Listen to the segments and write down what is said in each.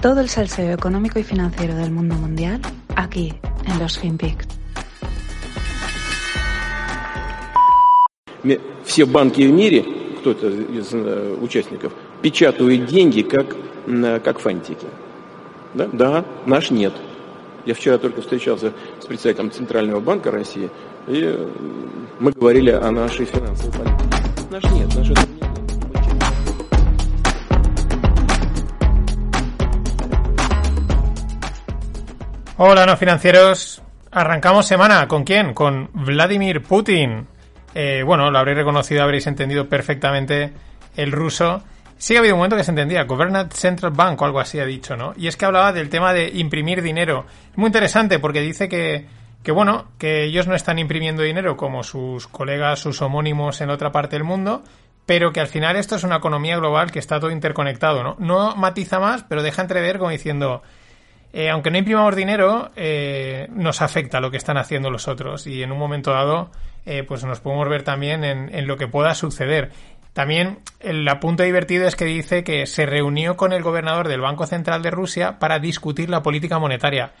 Todo el salseo económico y financiero del mundo mundial, aquí, en los FinPix. Все банки в мире, кто-то из участников, печатают деньги как фантики. Да? Да, наш нет. Я вчера только встречался с представителем Центрального банка России, и мы говорили о нашей финансовой политике. Наш нет, наш это нет. Hola, no financieros. Arrancamos semana. ¿Con quién? Con Vladimir Putin. Bueno, lo habréis reconocido, habréis entendido perfectamente el ruso. Sí que ha habido un momento que se entendía. Government Central Bank o algo así ha dicho, ¿no? Y es que hablaba del tema de imprimir dinero. Es muy interesante porque dice que ellos no están imprimiendo dinero como sus colegas, sus homónimos en otra parte del mundo, pero que al final esto es una economía global que está todo interconectado, ¿no? No matiza más, pero deja entrever como diciendo... aunque no imprimamos dinero, nos afecta lo que están haciendo los otros y en un momento dado pues nos podemos ver también en lo que pueda suceder. También el apunte divertido es que dice que se reunió con el gobernador del Banco Central de Rusia para discutir la política monetaria.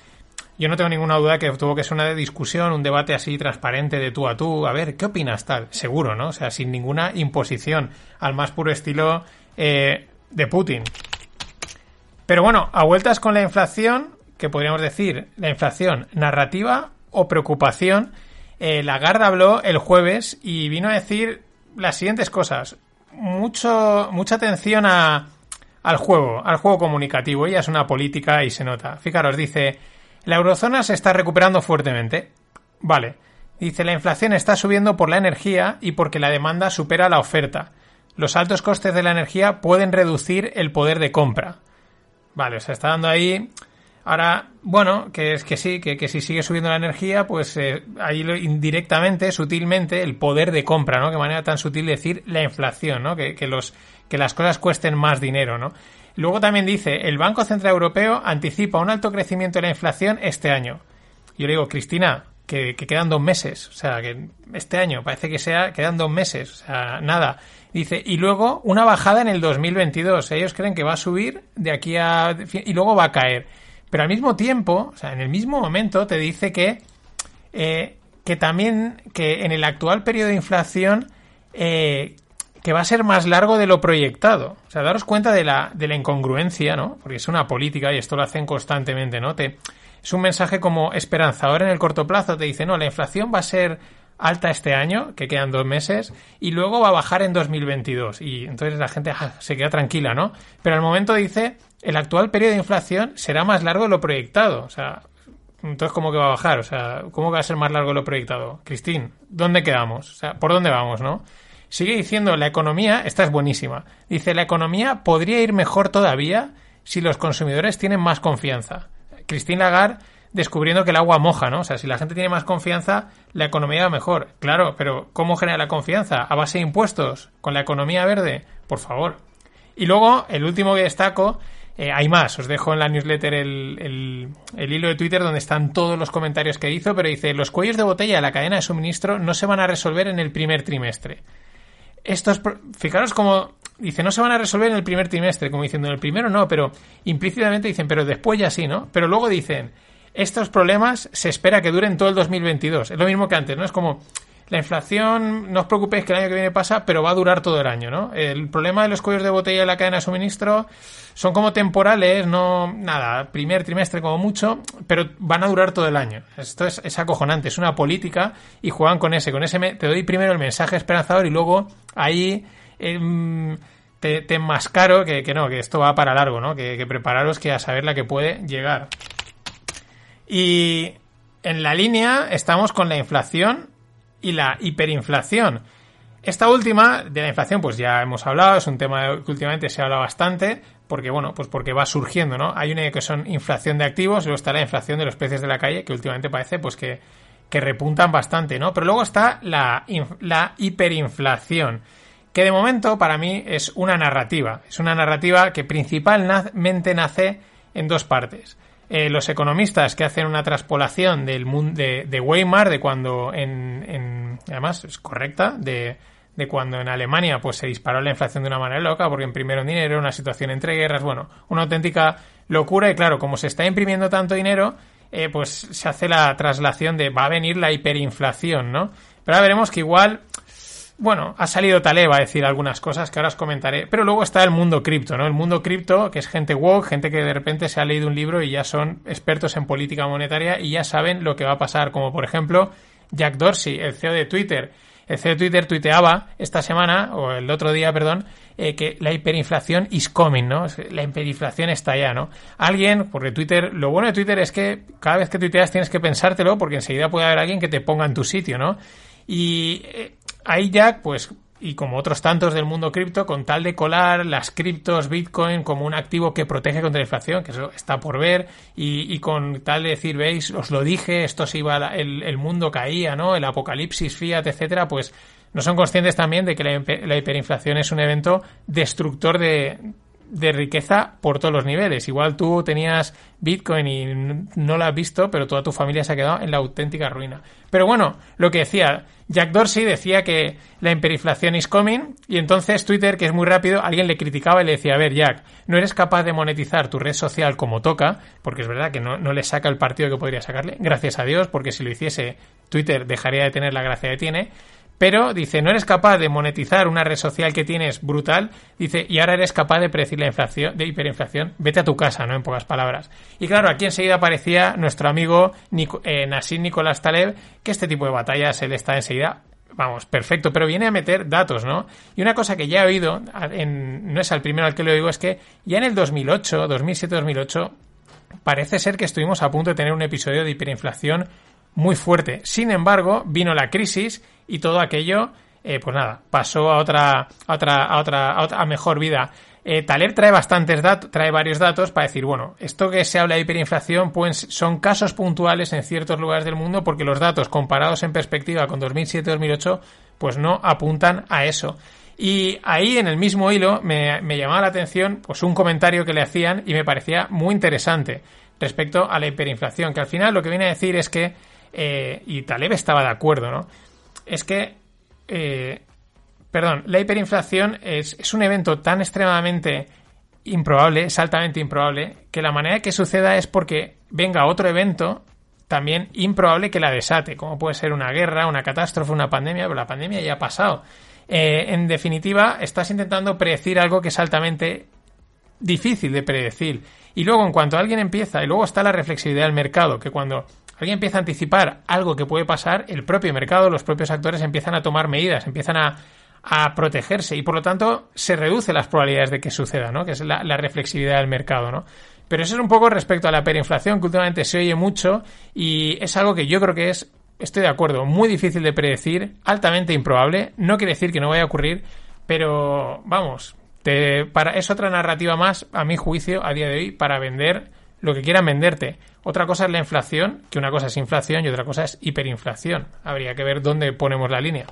Yo no tengo ninguna duda que tuvo que ser una discusión, un debate así transparente de tú a tú. A ver, ¿qué opinas tal? Seguro, ¿no? O sea, sin ninguna imposición, al más puro estilo de Putin. Pero bueno, a vueltas con la inflación, que podríamos decir la inflación narrativa o preocupación, Lagarde habló el jueves y vino a decir las siguientes cosas. Mucha atención al juego comunicativo. Ella es una política y se nota. Fijaros, dice, la eurozona se está recuperando fuertemente. Vale. Dice, la inflación está subiendo por la energía y porque la demanda supera la oferta. Los altos costes de la energía pueden reducir el poder de compra. Vale, o sea, está dando ahí... Ahora, bueno, que es que sí, que si sigue subiendo la energía, pues ahí indirectamente, sutilmente, el poder de compra, ¿no? Qué manera tan sutil decir la inflación, ¿no? Que las cosas cuesten más dinero, ¿no? Luego también dice, el Banco Central Europeo anticipa un alto crecimiento de la inflación este año. Yo le digo, Cristina, que quedan 2 meses. O sea, que este año parece que quedan 2 meses. O sea, nada... Dice, y luego una bajada en el 2022. Ellos creen que va a subir de aquí a... y luego va a caer. Pero al mismo tiempo, o sea, en el mismo momento te dice que también que en el actual periodo de inflación que va a ser más largo de lo proyectado. O sea, daros cuenta de la incongruencia, ¿no? Porque es una política y esto lo hacen constantemente, ¿no? Es un mensaje como esperanzador en el corto plazo. Te dice, no, la inflación va a ser... alta este año, que quedan 2 meses, y luego va a bajar en 2022. Y entonces la gente se queda tranquila, ¿no? Pero al momento dice, el actual periodo de inflación será más largo de lo proyectado. O sea, entonces ¿cómo que va a bajar? O sea, ¿cómo que va a ser más largo de lo proyectado? Cristín, ¿dónde quedamos? O sea, ¿por dónde vamos, no? Sigue diciendo, la economía, esta es buenísima, dice, la economía podría ir mejor todavía si los consumidores tienen más confianza. Christine Lagarde descubriendo que el agua moja, ¿no? O sea, si la gente tiene más confianza, la economía va mejor. Claro, pero ¿cómo genera la confianza? ¿A base de impuestos? ¿Con la economía verde? Por favor. Y luego, el último que destaco, hay más. Os dejo en la newsletter el hilo de Twitter donde están todos los comentarios que hizo, pero dice, los cuellos de botella de la cadena de suministro no se van a resolver en el primer trimestre. Fijaros cómo... Dice, no se van a resolver en el primer trimestre, como diciendo, en el primero no, pero implícitamente dicen, pero después ya sí, ¿no? Pero luego dicen... Estos problemas se espera que duren todo el 2022. Es lo mismo que antes, ¿no? Es como la inflación, no os preocupéis que el año que viene pasa, pero va a durar todo el año, ¿no? El problema de los cuellos de botella de la cadena de suministro son como temporales, no nada, primer trimestre como mucho, pero van a durar todo el año. Esto es acojonante, es una política y juegan con ese. Te doy primero el mensaje esperanzador y luego ahí... te enmascaro que no, que esto va para largo, ¿no? Que prepararos que a saber la que puede llegar. Y en la línea estamos con la inflación y la hiperinflación. Esta última, de la inflación, pues ya hemos hablado, es un tema que últimamente se habla bastante, porque bueno, pues porque va surgiendo, ¿no? Hay una que son inflación de activos, luego está la inflación de los precios de la calle, que últimamente parece pues que repuntan bastante, ¿no? Pero luego está la hiperinflación, que de momento para mí es una narrativa. Es una narrativa que principalmente nace en dos partes. Los economistas que hacen una traspolación del mundo de Weimar, de cuando además es correcta, de cuando en Alemania pues se disparó la inflación de una manera loca, porque imprimieron dinero, una situación entre guerras, bueno, una auténtica locura. Y claro, como se está imprimiendo tanto dinero, pues se hace la traslación de va a venir la hiperinflación, ¿no? Pero ahora veremos que igual, bueno, ha salido Taleb a decir algunas cosas que ahora os comentaré. Pero luego está el mundo cripto, ¿no? El mundo cripto, que es gente woke, gente que de repente se ha leído un libro y ya son expertos en política monetaria y ya saben lo que va a pasar. Como por ejemplo Jack Dorsey, el CEO de Twitter. El CEO de Twitter tuiteaba esta semana, o el otro día, perdón, que la hiperinflación is coming, ¿no? La hiperinflación está ya, ¿no? Alguien, porque Twitter, lo bueno de Twitter es que cada vez que tuiteas tienes que pensártelo, porque enseguida puede haber alguien que te ponga en tu sitio, ¿no? Y ahí Jack, pues, y como otros tantos del mundo cripto, con tal de colar las criptos, Bitcoin, como un activo que protege contra la inflación, que eso está por ver, y con tal de decir, veis, os lo dije, esto se iba, el mundo caía, ¿no? El apocalipsis, fiat, etcétera, pues no son conscientes también de que la hiperinflación es un evento destructor de riqueza por todos los niveles. Igual tú tenías Bitcoin y no lo has visto, pero toda tu familia se ha quedado en la auténtica ruina. Pero bueno, lo que decía Jack Dorsey, decía que la hiperinflación is coming, y entonces Twitter, que es muy rápido, alguien le criticaba y le decía, a ver, Jack, no eres capaz de monetizar tu red social como toca, porque es verdad que no le saca el partido que podría sacarle, gracias a Dios, porque si lo hiciese Twitter dejaría de tener la gracia que tiene. Pero, dice, no eres capaz de monetizar una red social que tienes brutal, dice, y ahora eres capaz de predecir la inflación, de hiperinflación, vete a tu casa, ¿no? En pocas palabras. Y claro, aquí enseguida aparecía nuestro amigo Nassim Nicolás Taleb, que este tipo de batallas él está enseguida, vamos, perfecto, pero viene a meter datos, ¿no? Y una cosa que ya he oído, no es al primero al que lo digo, es que ya en el 2007-2008, parece ser que estuvimos a punto de tener un episodio de hiperinflación muy fuerte. Sin embargo, vino la crisis y todo aquello, pues nada, pasó a mejor vida. Taleb trae varios datos para decir, bueno, esto que se habla de hiperinflación, pues son casos puntuales en ciertos lugares del mundo, porque los datos comparados en perspectiva con 2007-2008, pues no apuntan a eso. Y ahí en el mismo hilo me llamaba la atención pues un comentario que le hacían y me parecía muy interesante respecto a la hiperinflación, que al final lo que viene a decir es que y Taleb estaba de acuerdo, ¿no? Es que la hiperinflación es un evento tan extremadamente improbable, es altamente improbable, que la manera que suceda es porque venga otro evento también improbable que la desate, como puede ser una guerra, una catástrofe, una pandemia, pero la pandemia ya ha pasado. En definitiva, estás intentando predecir algo que es altamente difícil de predecir. Y luego, en cuanto alguien empieza, y luego está la reflexibilidad del mercado, que cuando alguien empieza a anticipar algo que puede pasar, el propio mercado, los propios actores empiezan a tomar medidas, empiezan a protegerse, y por lo tanto se reducen las probabilidades de que suceda, ¿no? Que es la reflexibilidad del mercado, ¿no? Pero eso es un poco respecto a la hiperinflación, que últimamente se oye mucho, y es algo que yo creo que es, estoy de acuerdo, muy difícil de predecir, altamente improbable, no quiere decir que no vaya a ocurrir, pero vamos, es otra narrativa más, a mi juicio, a día de hoy, para vender lo que quieran venderte. Otra cosa es la inflación, que una cosa es inflación y otra cosa es hiperinflación. Habría que ver dónde ponemos la línea.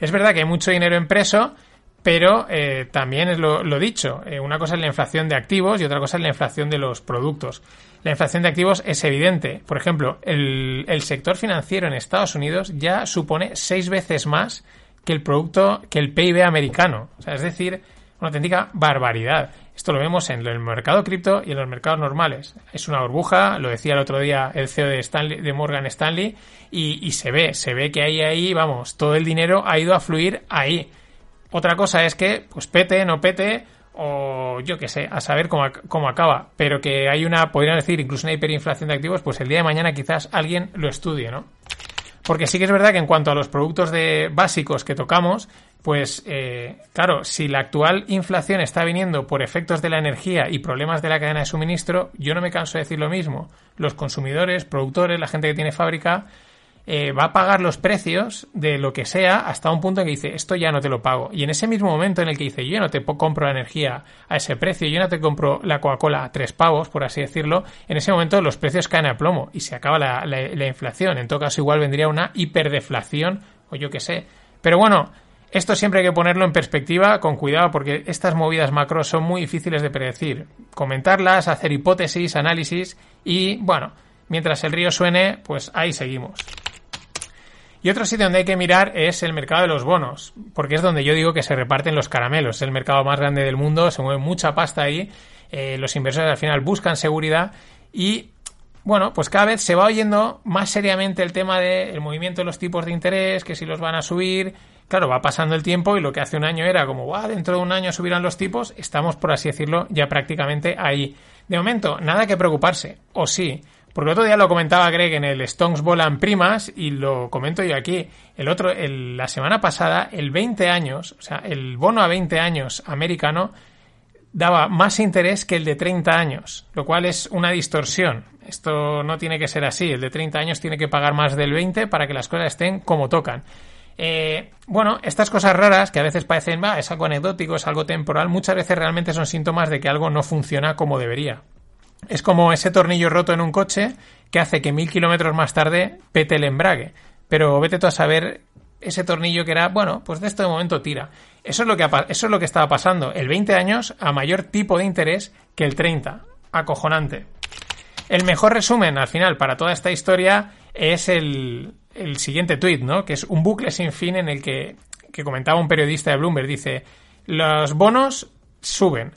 Es verdad que hay mucho dinero impreso, pero también es lo dicho. Una cosa es la inflación de activos y otra cosa es la inflación de los productos. La inflación de activos es evidente. Por ejemplo, el sector financiero en Estados Unidos ya supone 6 veces más que el PIB americano. O sea, es decir, una auténtica barbaridad. Esto lo vemos en el mercado cripto y en los mercados normales. Es una burbuja, lo decía el otro día el CEO de Morgan Stanley, y se ve que ahí, vamos, todo el dinero ha ido a fluir ahí. Otra cosa es que, pues pete, no pete, o yo qué sé, a saber cómo acaba. Pero que hay podrían decir, incluso una hiperinflación de activos, pues el día de mañana quizás alguien lo estudie, ¿no? Porque sí que es verdad que en cuanto a los productos básicos que tocamos, pues claro, si la actual inflación está viniendo por efectos de la energía y problemas de la cadena de suministro, yo no me canso de decir lo mismo. Los consumidores, productores, la gente que tiene fábrica, va a pagar los precios de lo que sea hasta un punto en que dice, esto ya no te lo pago. Y en ese mismo momento en el que dice, yo no te compro la energía a ese precio, yo no te compro la Coca-Cola a 3 pavos, por así decirlo, en ese momento los precios caen a plomo y se acaba la inflación. En todo caso, igual vendría una hiperdeflación o yo qué sé. Pero bueno, esto siempre hay que ponerlo en perspectiva, con cuidado, porque estas movidas macro son muy difíciles de predecir. Comentarlas, hacer hipótesis, análisis y, bueno, mientras el río suene, pues ahí seguimos. Y otro sitio donde hay que mirar es el mercado de los bonos, porque es donde yo digo que se reparten los caramelos. Es el mercado más grande del mundo, se mueve mucha pasta ahí, los inversores al final buscan seguridad y, bueno, pues cada vez se va oyendo más seriamente el tema del movimiento de los tipos de interés, que si los van a subir. Claro, va pasando el tiempo y lo que hace un año era como, ¡guau!, dentro de un año subirán los tipos. Estamos, por así decirlo, ya prácticamente ahí. De momento, nada que preocuparse, o sí, porque el otro día lo comentaba Greg en el Stonks Volan Primas y lo comento yo aquí. La semana pasada, el 20 años, o sea, el bono a 20 años americano daba más interés que el de 30 años, lo cual es una distorsión. Esto no tiene que ser así. El de 30 años tiene que pagar más del 20 para que las cosas estén como tocan. Bueno, estas cosas raras que a veces parecen, es algo anecdótico, es algo temporal, muchas veces realmente son síntomas de que algo no funciona como debería. Es como ese tornillo roto en un coche que hace que 1000 kilómetros más tarde pete el embrague. Pero vete tú a saber ese tornillo que era, bueno, pues de esto de momento tira. Eso es lo que estaba pasando. El 20 años a mayor tipo de interés que el 30. Acojonante. El mejor resumen, al final, para toda esta historia es el siguiente tuit, ¿no? Que es un bucle sin fin en el que comentaba un periodista de Bloomberg. Dice, los bonos suben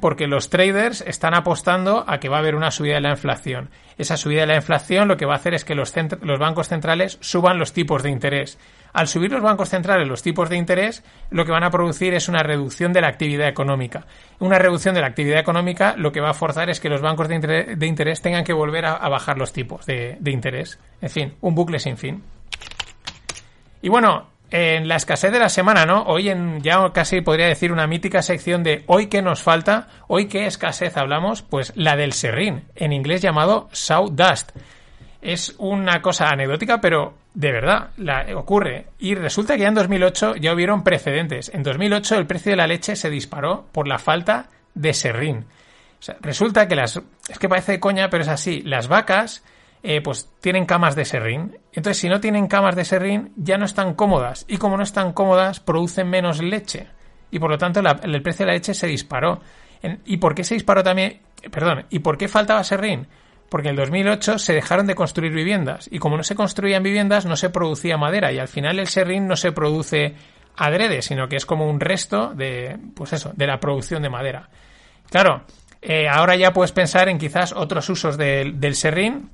porque los traders están apostando a que va a haber una subida de la inflación. Esa subida de la inflación lo que va a hacer es que los bancos centrales suban los tipos de interés. Al subir los bancos centrales los tipos de interés, lo que van a producir es una reducción de la actividad económica. Una reducción de la actividad económica lo que va a forzar es que los bancos de interés tengan que volver a bajar los tipos de interés. En fin, un bucle sin fin. Y bueno, en la escasez de la semana, ¿no? Hoy ya casi podría decir una mítica sección de hoy qué nos falta, hoy qué escasez hablamos, pues la del serrín, en inglés llamado sawdust. Es una cosa anecdótica, pero de verdad ocurre. Y resulta que ya en 2008 ya hubieron precedentes. En 2008 el precio de la leche se disparó por la falta de serrín. O sea, resulta que es que parece de coña, pero es así. Las vacas pues tienen camas de serrín. Entonces, si no tienen camas de serrín, ya no están cómodas. Y como no están cómodas, producen menos leche. Y por lo tanto, el precio de la leche se disparó. ¿Y por qué se disparó también? Perdón, ¿y por qué faltaba serrín? Porque en el 2008 se dejaron de construir viviendas y como no se construían viviendas no se producía madera y al final el serrín no se produce adrede, sino que es como un resto de la producción de madera. Claro, ahora ya puedes pensar en quizás otros usos del serrín,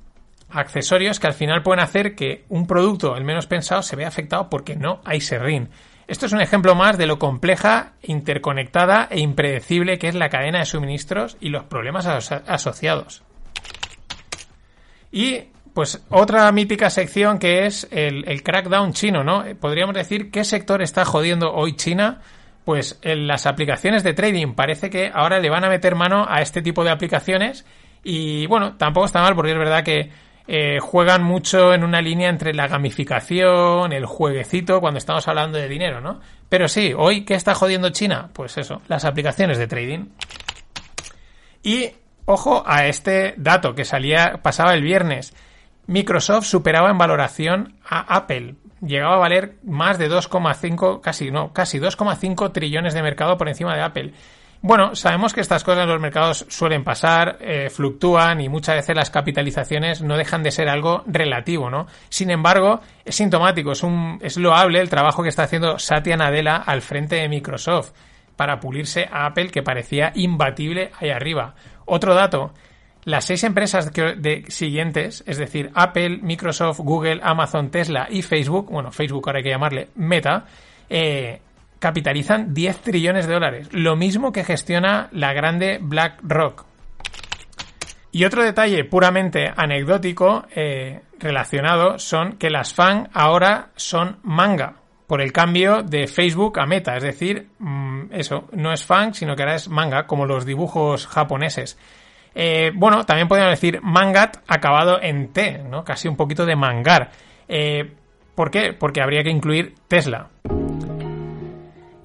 accesorios que al final pueden hacer que un producto, el menos pensado, se vea afectado porque no hay serrín. Esto es un ejemplo más de lo compleja, interconectada e impredecible que es la cadena de suministros y los problemas asociados. Y, pues, otra mítica sección que es el crackdown chino, ¿no? Podríamos decir, ¿qué sector está jodiendo hoy China? Pues en las aplicaciones de trading. Parece que ahora le van a meter mano a este tipo de aplicaciones. Y, bueno, tampoco está mal porque es verdad que juegan mucho en una línea entre la gamificación, el jueguecito, cuando estamos hablando de dinero, ¿no? Pero sí, hoy, ¿qué está jodiendo China? Pues eso, las aplicaciones de trading. Y ojo a este dato que pasaba el viernes. Microsoft superaba en valoración a Apple. Llegaba a valer más de 2,5 $2,5 trillones de mercado por encima de Apple. Bueno, sabemos que estas cosas en los mercados suelen pasar, fluctúan y muchas veces las capitalizaciones no dejan de ser algo relativo, ¿no? Sin embargo, es sintomático, es loable el trabajo que está haciendo Satya Nadella al frente de Microsoft para pulirse a Apple, que parecía imbatible ahí arriba. Otro dato, las 6 empresas siguientes, es decir, Apple, Microsoft, Google, Amazon, Tesla y Facebook, bueno, Facebook ahora hay que llamarle Meta, capitalizan $10 trillones, lo mismo que gestiona la grande BlackRock. Y otro detalle puramente anecdótico relacionado son que las FAANG ahora son manga, por el cambio de Facebook a Meta, es decir, no es FAANG, sino que ahora es manga, como los dibujos japoneses. Bueno, también podemos decir mangat acabado en T, ¿no? Casi un poquito de mangar. ¿Por qué? Porque habría que incluir Tesla.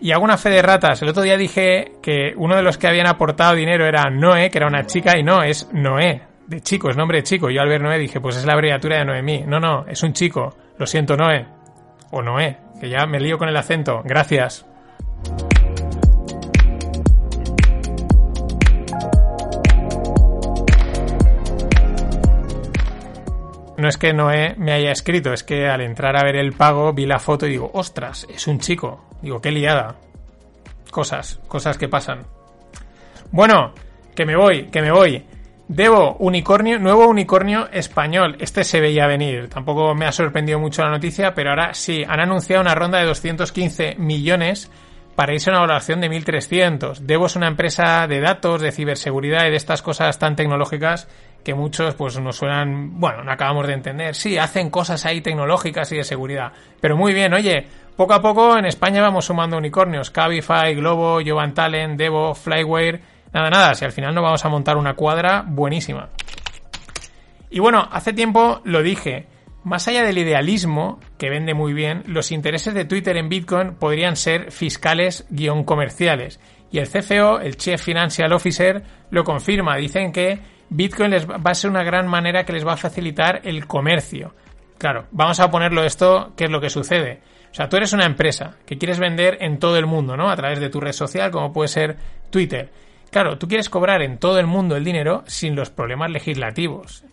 Y hago una fe de ratas. El otro día dije que uno de los que habían aportado dinero era Noé, que era una chica, y no, es Noé, de chico, es nombre de chico. Yo al ver Noé dije, pues es la abreviatura de Noemí. No, es un chico. Lo siento, Noé. O Noé, que ya me lío con el acento. Gracias. No es que Noé me haya escrito, es que al entrar a ver el pago vi la foto y digo, ostras, es un chico. Digo, qué liada. Cosas que pasan. Bueno, que me voy. Debo, nuevo unicornio español. Este se veía venir. Tampoco me ha sorprendido mucho la noticia, pero ahora sí, han anunciado una ronda de 215 millones para irse a una valoración de 1.300. Debo es una empresa de datos, de ciberseguridad y de estas cosas tan tecnológicas que muchos pues nos suenan, bueno, no acabamos de entender. Sí, hacen cosas ahí tecnológicas y de seguridad. Pero muy bien, oye, poco a poco en España vamos sumando unicornios. Cabify, Glovo, Jovan Talent, Devo, Flywire... Nada, si al final no vamos a montar una cuadra buenísima. Y bueno, hace tiempo lo dije, más allá del idealismo, que vende muy bien, los intereses de Twitter en Bitcoin podrían ser fiscales-comerciales. Y el CFO, el Chief Financial Officer, lo confirma. Dicen que Bitcoin les va a ser una gran manera que les va a facilitar el comercio. Claro, vamos a ponerlo esto, ¿qué es lo que sucede? O sea, tú eres una empresa que quieres vender en todo el mundo, ¿no? A través de tu red social, como puede ser Twitter. Claro, tú quieres cobrar en todo el mundo el dinero sin los problemas legislativos.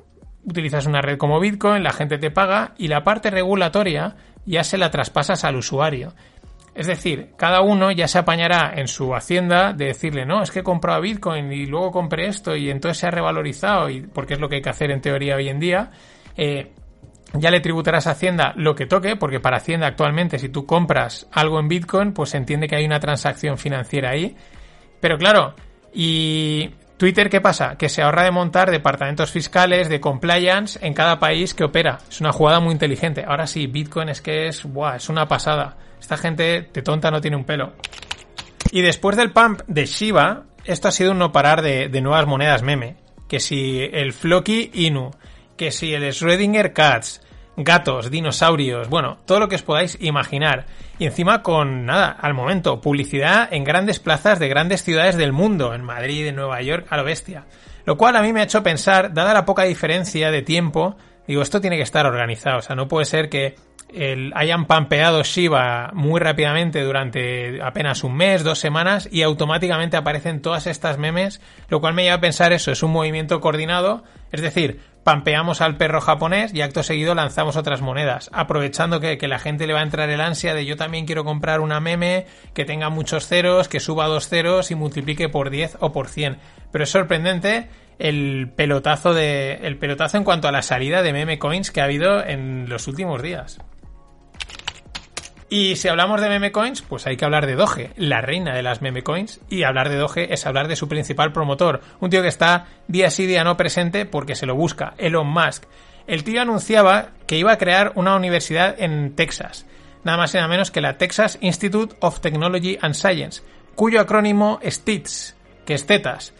Utilizas una red como Bitcoin, la gente te paga y la parte regulatoria ya se la traspasas al usuario. Es decir, cada uno ya se apañará en su hacienda de decirle, no, es que he comprado Bitcoin y luego compré esto y entonces se ha revalorizado, y porque es lo que hay que hacer en teoría hoy en día. Ya le tributarás a Hacienda lo que toque, porque para Hacienda actualmente si tú compras algo en Bitcoin, pues se entiende que hay una transacción financiera ahí. Pero claro... ¿Y Twitter qué pasa? Que se ahorra de montar departamentos fiscales, de compliance en cada país que opera. Es una jugada muy inteligente. Ahora sí, Bitcoin es que es, ¡buah!, es una pasada. Esta gente de tonta no tiene un pelo. Y después del pump de Shiba, esto ha sido un no parar de nuevas monedas meme. Que si el Floki Inu, que si el Schrödinger Cats, gatos, dinosaurios, bueno, todo lo que os podáis imaginar. Y encima con, nada, al momento, publicidad en grandes plazas de grandes ciudades del mundo, en Madrid, en Nueva York, a lo bestia. Lo cual a mí me ha hecho pensar, dada la poca diferencia de tiempo, digo, esto tiene que estar organizado. O sea, no puede ser que hayan pampeado Shiba muy rápidamente durante apenas un mes, 2 semanas, y automáticamente aparecen todas estas memes, lo cual me lleva a pensar eso, es un movimiento coordinado, es decir, pampeamos al perro japonés y acto seguido lanzamos otras monedas, aprovechando que la gente le va a entrar el ansia de yo también quiero comprar una meme que tenga muchos ceros, que suba 2 ceros y multiplique por 10 o por 100. Pero es sorprendente el pelotazo en cuanto a la salida de meme coins que ha habido en los últimos días. Y si hablamos de meme coins, pues hay que hablar de Doge, la reina de las meme coins. Y hablar de Doge es hablar de su principal promotor, un tío que está día sí día no presente porque se lo busca, Elon Musk. El tío anunciaba que iba a crear una universidad en Texas, nada más y nada menos que la Texas Institute of Technology and Science, cuyo acrónimo es TITS, que es tetas.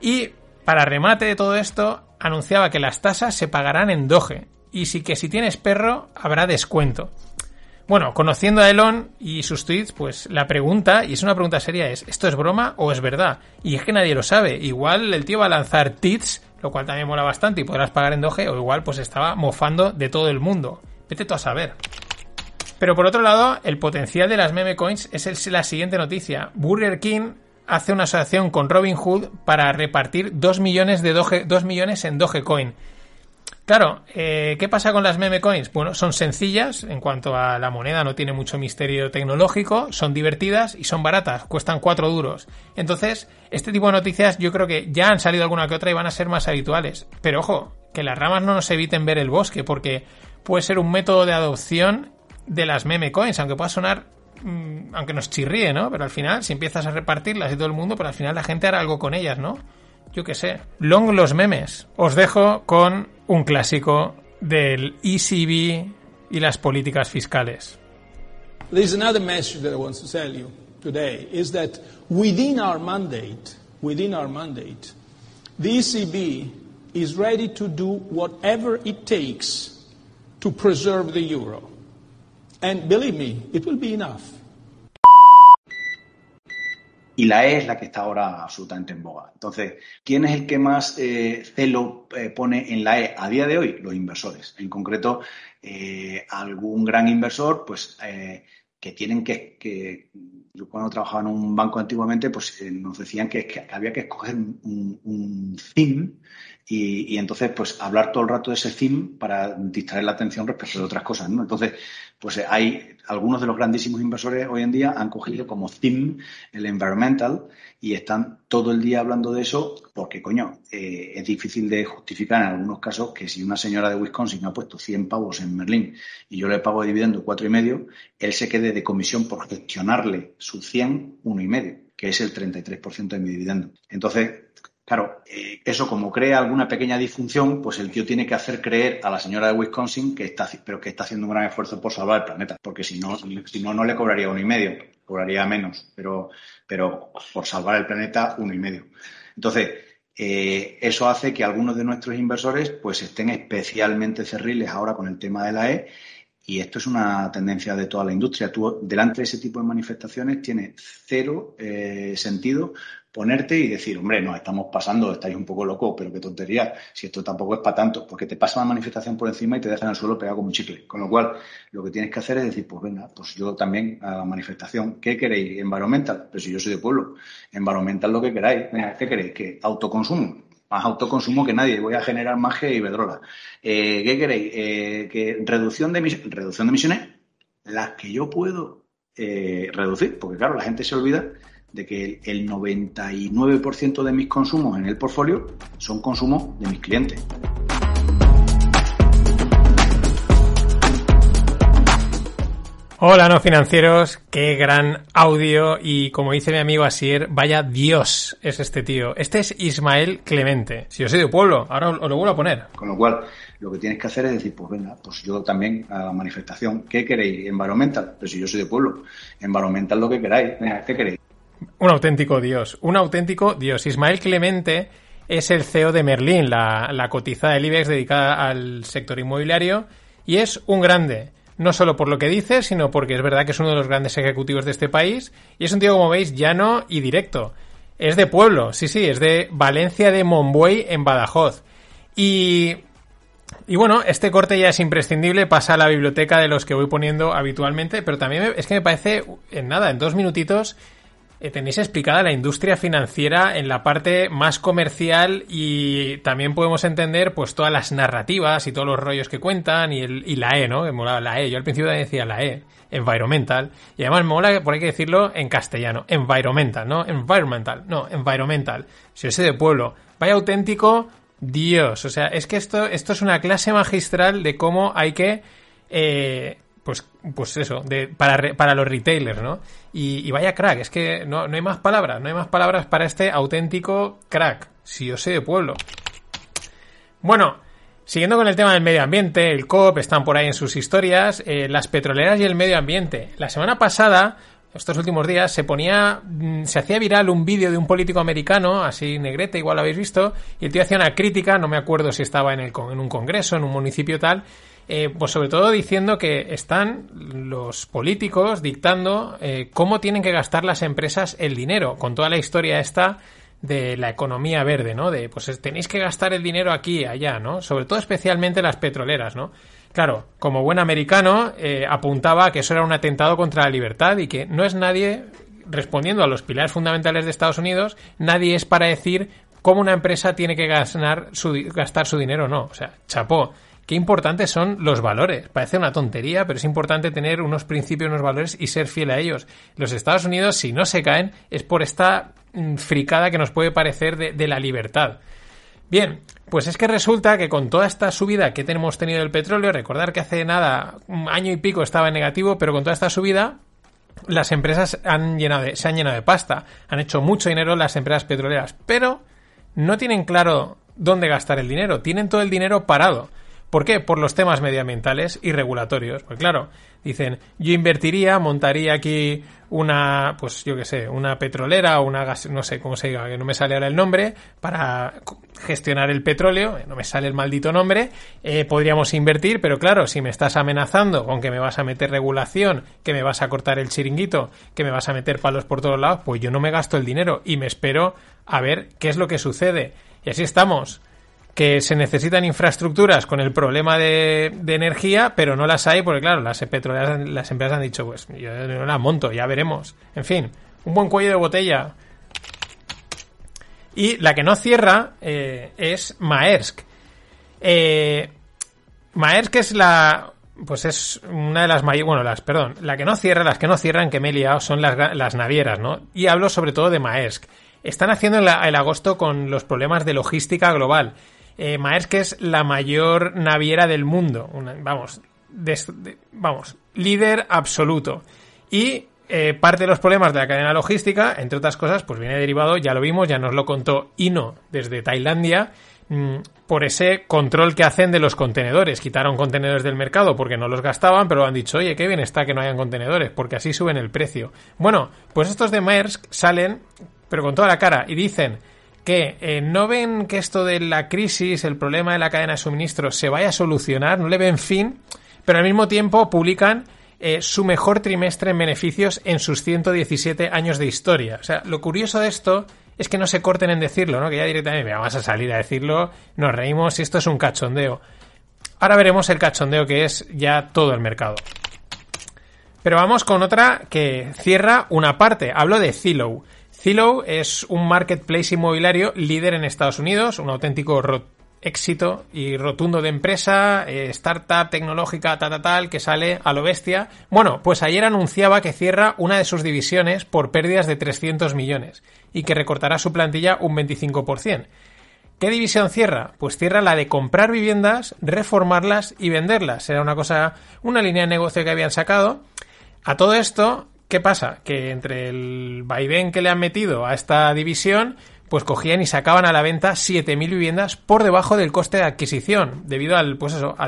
Y para remate de todo esto, anunciaba que las tasas se pagarán en Doge y si tienes perro habrá descuento. Bueno, conociendo a Elon y sus tweets, pues la pregunta, y es una pregunta seria, es ¿esto es broma o es verdad? Y es que nadie lo sabe. Igual el tío va a lanzar tits, lo cual también mola bastante y podrás pagar en Doge, o igual pues estaba mofando de todo el mundo. Vete tú a saber. Pero por otro lado, el potencial de las meme coins es la siguiente noticia. Burger King hace una asociación con Robinhood para repartir 2 millones, 2 millones en Dogecoin. Claro, ¿qué pasa con las meme coins? Bueno, son sencillas, en cuanto a la moneda no tiene mucho misterio tecnológico, son divertidas y son baratas, cuestan 4 duros. Entonces, este tipo de noticias yo creo que ya han salido alguna que otra y van a ser más habituales. Pero ojo, que las ramas no nos eviten ver el bosque, porque puede ser un método de adopción de las meme coins, aunque pueda sonar, aunque nos chirríe, ¿no? Pero al final, si empiezas a repartirlas y todo el mundo, pero al final la gente hará algo con ellas, ¿no? Yo qué sé. Long los memes. Os dejo con un clásico del ECB y las políticas fiscales. There's another message that I want to tell you today is that within our mandate, the ECB is ready to do whatever it takes to preserve the euro. And believe me, it will be enough. Y la E es la que está ahora absolutamente en boga. Entonces, ¿quién es el que más celo pone en la E a día de hoy? Los inversores. En concreto, algún gran inversor, pues que tienen que... Yo cuando trabajaba en un banco antiguamente, pues nos decían que había que escoger un theme Y entonces, pues, hablar todo el rato de ese theme para distraer la atención respecto de otras cosas, ¿no? Entonces, pues, hay algunos de los grandísimos inversores hoy en día han cogido como theme el environmental y están todo el día hablando de eso porque, coño, es difícil de justificar en algunos casos que si una señora de Wisconsin ha puesto 100 pavos en Merlín y yo le pago de dividendo 4,5, él se quede de comisión por gestionarle su 100, 1,5, que es el 33% de mi dividendo. Entonces, claro, eso como crea alguna pequeña disfunción, pues el tío tiene que hacer creer a la señora de Wisconsin que está haciendo un gran esfuerzo por salvar el planeta, porque si no le cobraría 1,5, cobraría menos, pero por salvar el planeta 1,5. Entonces, eso hace que algunos de nuestros inversores pues estén especialmente cerriles ahora con el tema de la E. Y esto es una tendencia de toda la industria. Tú, delante de ese tipo de manifestaciones, tiene cero sentido ponerte y decir, hombre, nos estamos pasando, estáis un poco locos, pero qué tontería, si esto tampoco es para tanto, porque te pasa la manifestación por encima y te dejan al suelo pegado como un chicle. Con lo cual, lo que tienes que hacer es decir, pues venga, pues yo también a la manifestación, ¿qué queréis? Environmental, pero si yo soy de pueblo, environmental lo que queráis, venga, ¿qué queréis? ¿Qué? Autoconsumo. Más autoconsumo que nadie, voy a generar más que Iberdrola. ¿Qué queréis? Que reducción de emisiones, las que yo puedo reducir, porque claro, la gente se olvida de que el 99% de mis consumos en el portfolio son consumos de mis clientes. Hola, no financieros, qué gran audio y como dice mi amigo Asier, vaya Dios es este tío. Este es Ismael Clemente. Si yo soy de pueblo, ahora os lo vuelvo a poner. Con lo cual, lo que tienes que hacer es decir, pues venga, pues yo también a la manifestación, ¿qué queréis? Environmental, pero si yo soy de pueblo, environmental lo que queráis, venga, ¿qué queréis? Un auténtico Dios. Ismael Clemente es el CEO de Merlin, la cotizada del IBEX dedicada al sector inmobiliario y es un grande. No solo por lo que dice, sino porque es verdad que es uno de los grandes ejecutivos de este país y es un tío, como veis, llano y directo. Es de pueblo, sí, es de Valencia de Monbuey en Badajoz. Y bueno, este corte ya es imprescindible, pasa a la biblioteca de los que voy poniendo habitualmente, pero también es que me parece, en 2 minutitos, tenéis explicada la industria financiera en la parte más comercial y también podemos entender pues todas las narrativas y todos los rollos que cuentan y la E, ¿no? Me molaba la E. Yo al principio decía la E, environmental. Y además me mola, por ahí que decirlo en castellano, environmental. Si yo soy de pueblo, vaya auténtico Dios. O sea, es que esto es una clase magistral de cómo hay que... Pues eso, para los retailers, ¿no? Y vaya crack, es que no hay más palabras para este auténtico crack, si yo sé de pueblo. Bueno, siguiendo con el tema del medio ambiente, el COP, están por ahí en sus historias, las petroleras y el medio ambiente. La semana pasada, estos últimos días, se hacía viral un vídeo de un político americano, así negrete, igual lo habéis visto, y el tío hacía una crítica, no me acuerdo si estaba en un congreso, en un municipio tal... Pues sobre todo diciendo que están los políticos dictando cómo tienen que gastar las empresas el dinero, con toda la historia esta de la economía verde, ¿no? De, pues tenéis que gastar el dinero aquí y allá, ¿no? Sobre todo especialmente las petroleras, ¿no? Claro, como buen americano apuntaba que eso era un atentado contra la libertad y que no es nadie, respondiendo a los pilares fundamentales de Estados Unidos, nadie es para decir cómo una empresa tiene que gastar su dinero o no. O sea, chapó. Qué importantes son los valores. Parece una tontería, pero es importante tener unos principios, unos valores y ser fiel a ellos. Los Estados Unidos, si no se caen, es por esta fricada que nos puede parecer de la libertad. Bien, pues es que resulta que con toda esta subida que hemos tenido del petróleo, recordar que hace nada, un año y pico estaba en negativo, pero con toda esta subida... las empresas se han llenado de pasta. Han hecho mucho dinero las empresas petroleras, pero no tienen claro dónde gastar el dinero. Tienen todo el dinero parado. ¿Por qué? Por los temas medioambientales y regulatorios. Pues claro, dicen, yo invertiría, montaría aquí una, pues yo qué sé, una petrolera o una gas, no sé cómo se diga, que no me sale ahora el nombre, para gestionar el petróleo, no me sale el maldito nombre, podríamos invertir, pero claro, si me estás amenazando con que me vas a meter regulación, que me vas a cortar el chiringuito, que me vas a meter palos por todos lados, pues yo no me gasto el dinero y me espero a ver qué es lo que sucede. Y así estamos. Que se necesitan infraestructuras con el problema de energía, pero no las hay porque, claro, las empresas han dicho, pues, yo no las monto, ya veremos. En fin, un buen cuello de botella. Y la que no cierra es Maersk. Maersk es la... Pues es una de las mayores... Bueno, las, perdón. La que no cierra, las que no cierran, que me he liado, son las navieras, ¿no? Y hablo sobre todo de Maersk. Están haciendo el agosto con los problemas de logística global. Maersk es la mayor naviera del mundo. Líder absoluto. Y parte de los problemas de la cadena logística, entre otras cosas, pues viene derivado, ya lo vimos, ya nos lo contó Ino desde Tailandia, por ese control que hacen de los contenedores. Quitaron contenedores del mercado porque no los gastaban, pero han dicho, oye, qué bien está que no hayan contenedores, porque así suben el precio. Bueno, pues estos de Maersk salen, pero con toda la cara, y dicen que no ven que esto de la crisis, el problema de la cadena de suministro, se vaya a solucionar, no le ven fin, pero al mismo tiempo publican su mejor trimestre en beneficios en sus 117 años de historia. O sea, lo curioso de esto es que no se corten en decirlo, ¿no? Que ya directamente vamos a salir a decirlo, nos reímos y esto es un cachondeo. Ahora veremos el cachondeo que es ya todo el mercado. Pero vamos con otra que cierra una parte. Hablo de Zillow. Zillow es un marketplace inmobiliario líder en Estados Unidos, un auténtico éxito y rotundo de empresa, startup tecnológica, tal, que sale a lo bestia. Bueno, pues ayer anunciaba que cierra una de sus divisiones por pérdidas de 300 millones y que recortará su plantilla un 25%. ¿Qué división cierra? Pues cierra la de comprar viviendas, reformarlas y venderlas. Era una línea de negocio que habían sacado. A todo esto, ¿qué pasa? Que entre el vaivén que le han metido a esta división, pues cogían y sacaban a la venta 7.000 viviendas por debajo del coste de adquisición, debido al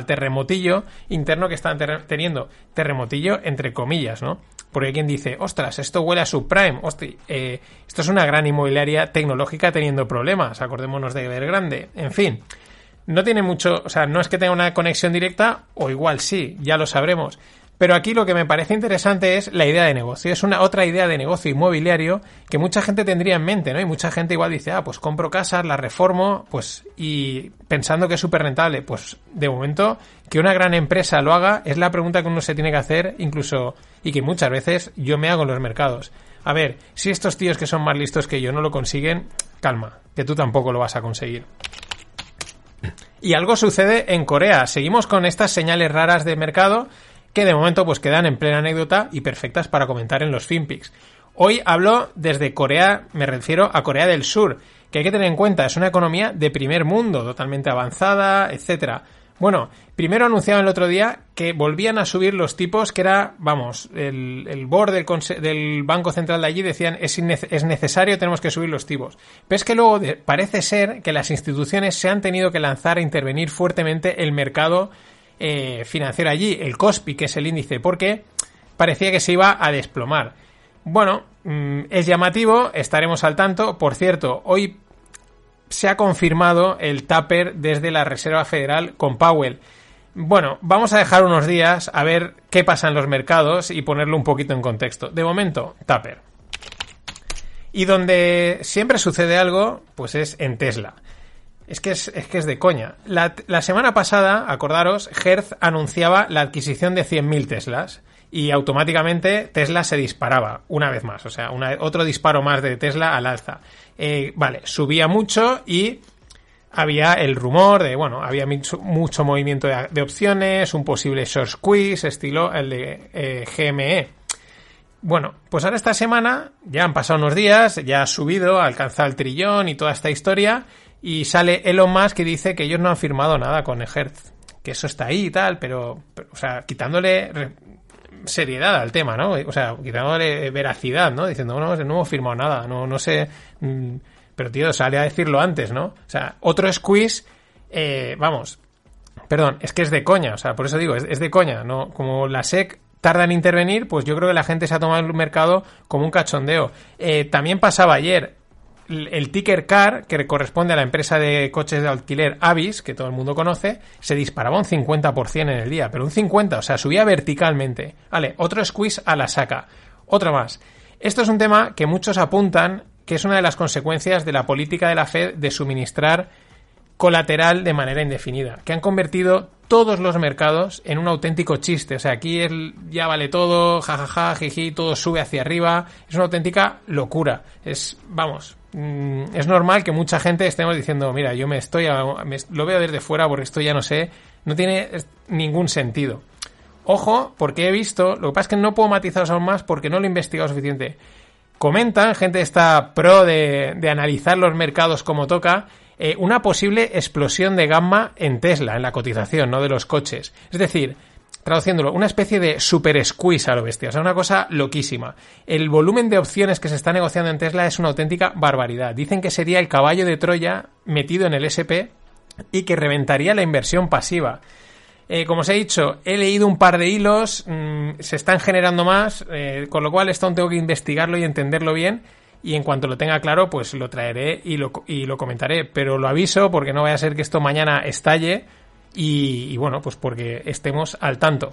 terremotillo interno que están teniendo. Terremotillo entre comillas, ¿no? Porque hay quien dice, ostras, esto huele a subprime, esto es una gran inmobiliaria tecnológica teniendo problemas, acordémonos de Evergrande, en fin. No tiene mucho, o sea, no es que tenga una conexión directa, o igual sí, ya lo sabremos. Pero aquí lo que me parece interesante es la idea de negocio. Es una otra idea de negocio inmobiliario que mucha gente tendría en mente, ¿no? Y mucha gente igual dice, pues compro casas, las reformo, pues, y pensando que es súper rentable. Pues de momento, que una gran empresa lo haga es la pregunta que uno se tiene que hacer, incluso, y que muchas veces yo me hago en los mercados. A ver, si estos tíos que son más listos que yo no lo consiguen, calma, que tú tampoco lo vas a conseguir. Y algo sucede en Corea. Seguimos con estas señales raras de mercado, que de momento pues quedan en plena anécdota y perfectas para comentar en los FinPix. Hoy hablo desde Corea, me refiero a Corea del Sur, que hay que tener en cuenta, es una economía de primer mundo, totalmente avanzada, etcétera. Bueno, primero anunciaban el otro día que volvían a subir los tipos, que era, el board del Banco Central de allí decían, es necesario, tenemos que subir los tipos. Pero es que luego parece ser que las instituciones se han tenido que lanzar a intervenir fuertemente el mercado financiero allí, el KOSPI, que es el índice, porque parecía que se iba a desplomar. Bueno, es llamativo, estaremos al tanto. Por cierto, hoy se ha confirmado el taper desde la Reserva Federal con Powell. Bueno, vamos a dejar unos días a ver qué pasa en los mercados y ponerlo un poquito en contexto. De momento, taper. Y donde siempre sucede algo, pues es en Tesla. Es que es de coña. La semana pasada, acordaros, Hertz anunciaba la adquisición de 100.000 Teslas y automáticamente Tesla se disparaba una vez más. O sea, otro disparo más de Tesla al alza. Subía mucho y había el rumor de, había mucho movimiento de opciones, un posible short squeeze, estilo el de GME. Bueno, pues ahora esta semana, ya han pasado unos días, ya ha subido, ha alcanzado el trillón y toda esta historia. Y sale Elon Musk que dice que ellos no han firmado nada con Hertz, que eso está ahí y tal, pero o sea, quitándole seriedad al tema, ¿no? O sea, quitándole veracidad, ¿no? Diciendo, no hemos firmado nada, no sé. Pero tío, sale a decirlo antes, ¿no? O sea, otro squeeze, perdón, es que es de coña, o sea, por eso digo, es de coña, ¿no? Como la SEC tarda en intervenir, pues yo creo que la gente se ha tomado el mercado como un cachondeo. También pasaba ayer. El ticker car, que corresponde a la empresa de coches de alquiler Avis, que todo el mundo conoce, se disparaba un 50% en el día, pero un 50%, o sea, subía verticalmente. Vale, otro squeeze a la saca. Otro más. Esto es un tema que muchos apuntan que es una de las consecuencias de la política de la Fed de suministrar colateral de manera indefinida, que han convertido todos los mercados en un auténtico chiste. O sea, aquí ya vale todo, jajaja, jiji, todo sube hacia arriba. Es una auténtica locura. Es, es normal que mucha gente estemos diciendo, mira, yo lo veo desde fuera porque esto ya no sé, no tiene ningún sentido. Ojo, porque he visto, lo que pasa es que no puedo matizaros aún más porque no lo he investigado suficiente. Comentan, gente está pro de analizar los mercados como toca, una posible explosión de gamma en Tesla, en la cotización, ¿no?, de los coches. Es decir, traduciéndolo, una especie de super squeeze a lo bestia, o sea, una cosa loquísima. El volumen de opciones que se está negociando en Tesla es una auténtica barbaridad. Dicen que sería el caballo de Troya metido en el SP y que reventaría la inversión pasiva. Como os he dicho, he leído un par de hilos, se están generando más, con lo cual esto tengo que investigarlo y entenderlo bien, y en cuanto lo tenga claro, pues lo traeré y lo comentaré, pero lo aviso porque no vaya a ser que esto mañana estalle y bueno, pues porque estemos al tanto.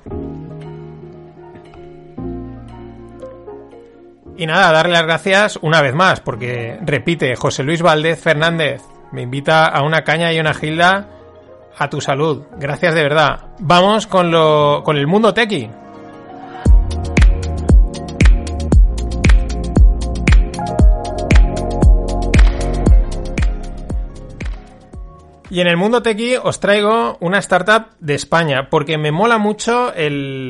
Y nada, darle las gracias una vez más, porque repite, José Luis Valdez Fernández me invita a una caña y una gilda. A tu salud. Gracias de verdad. Vamos con el mundo tequi. Y en el mundo tequi os traigo una startup de España porque me mola mucho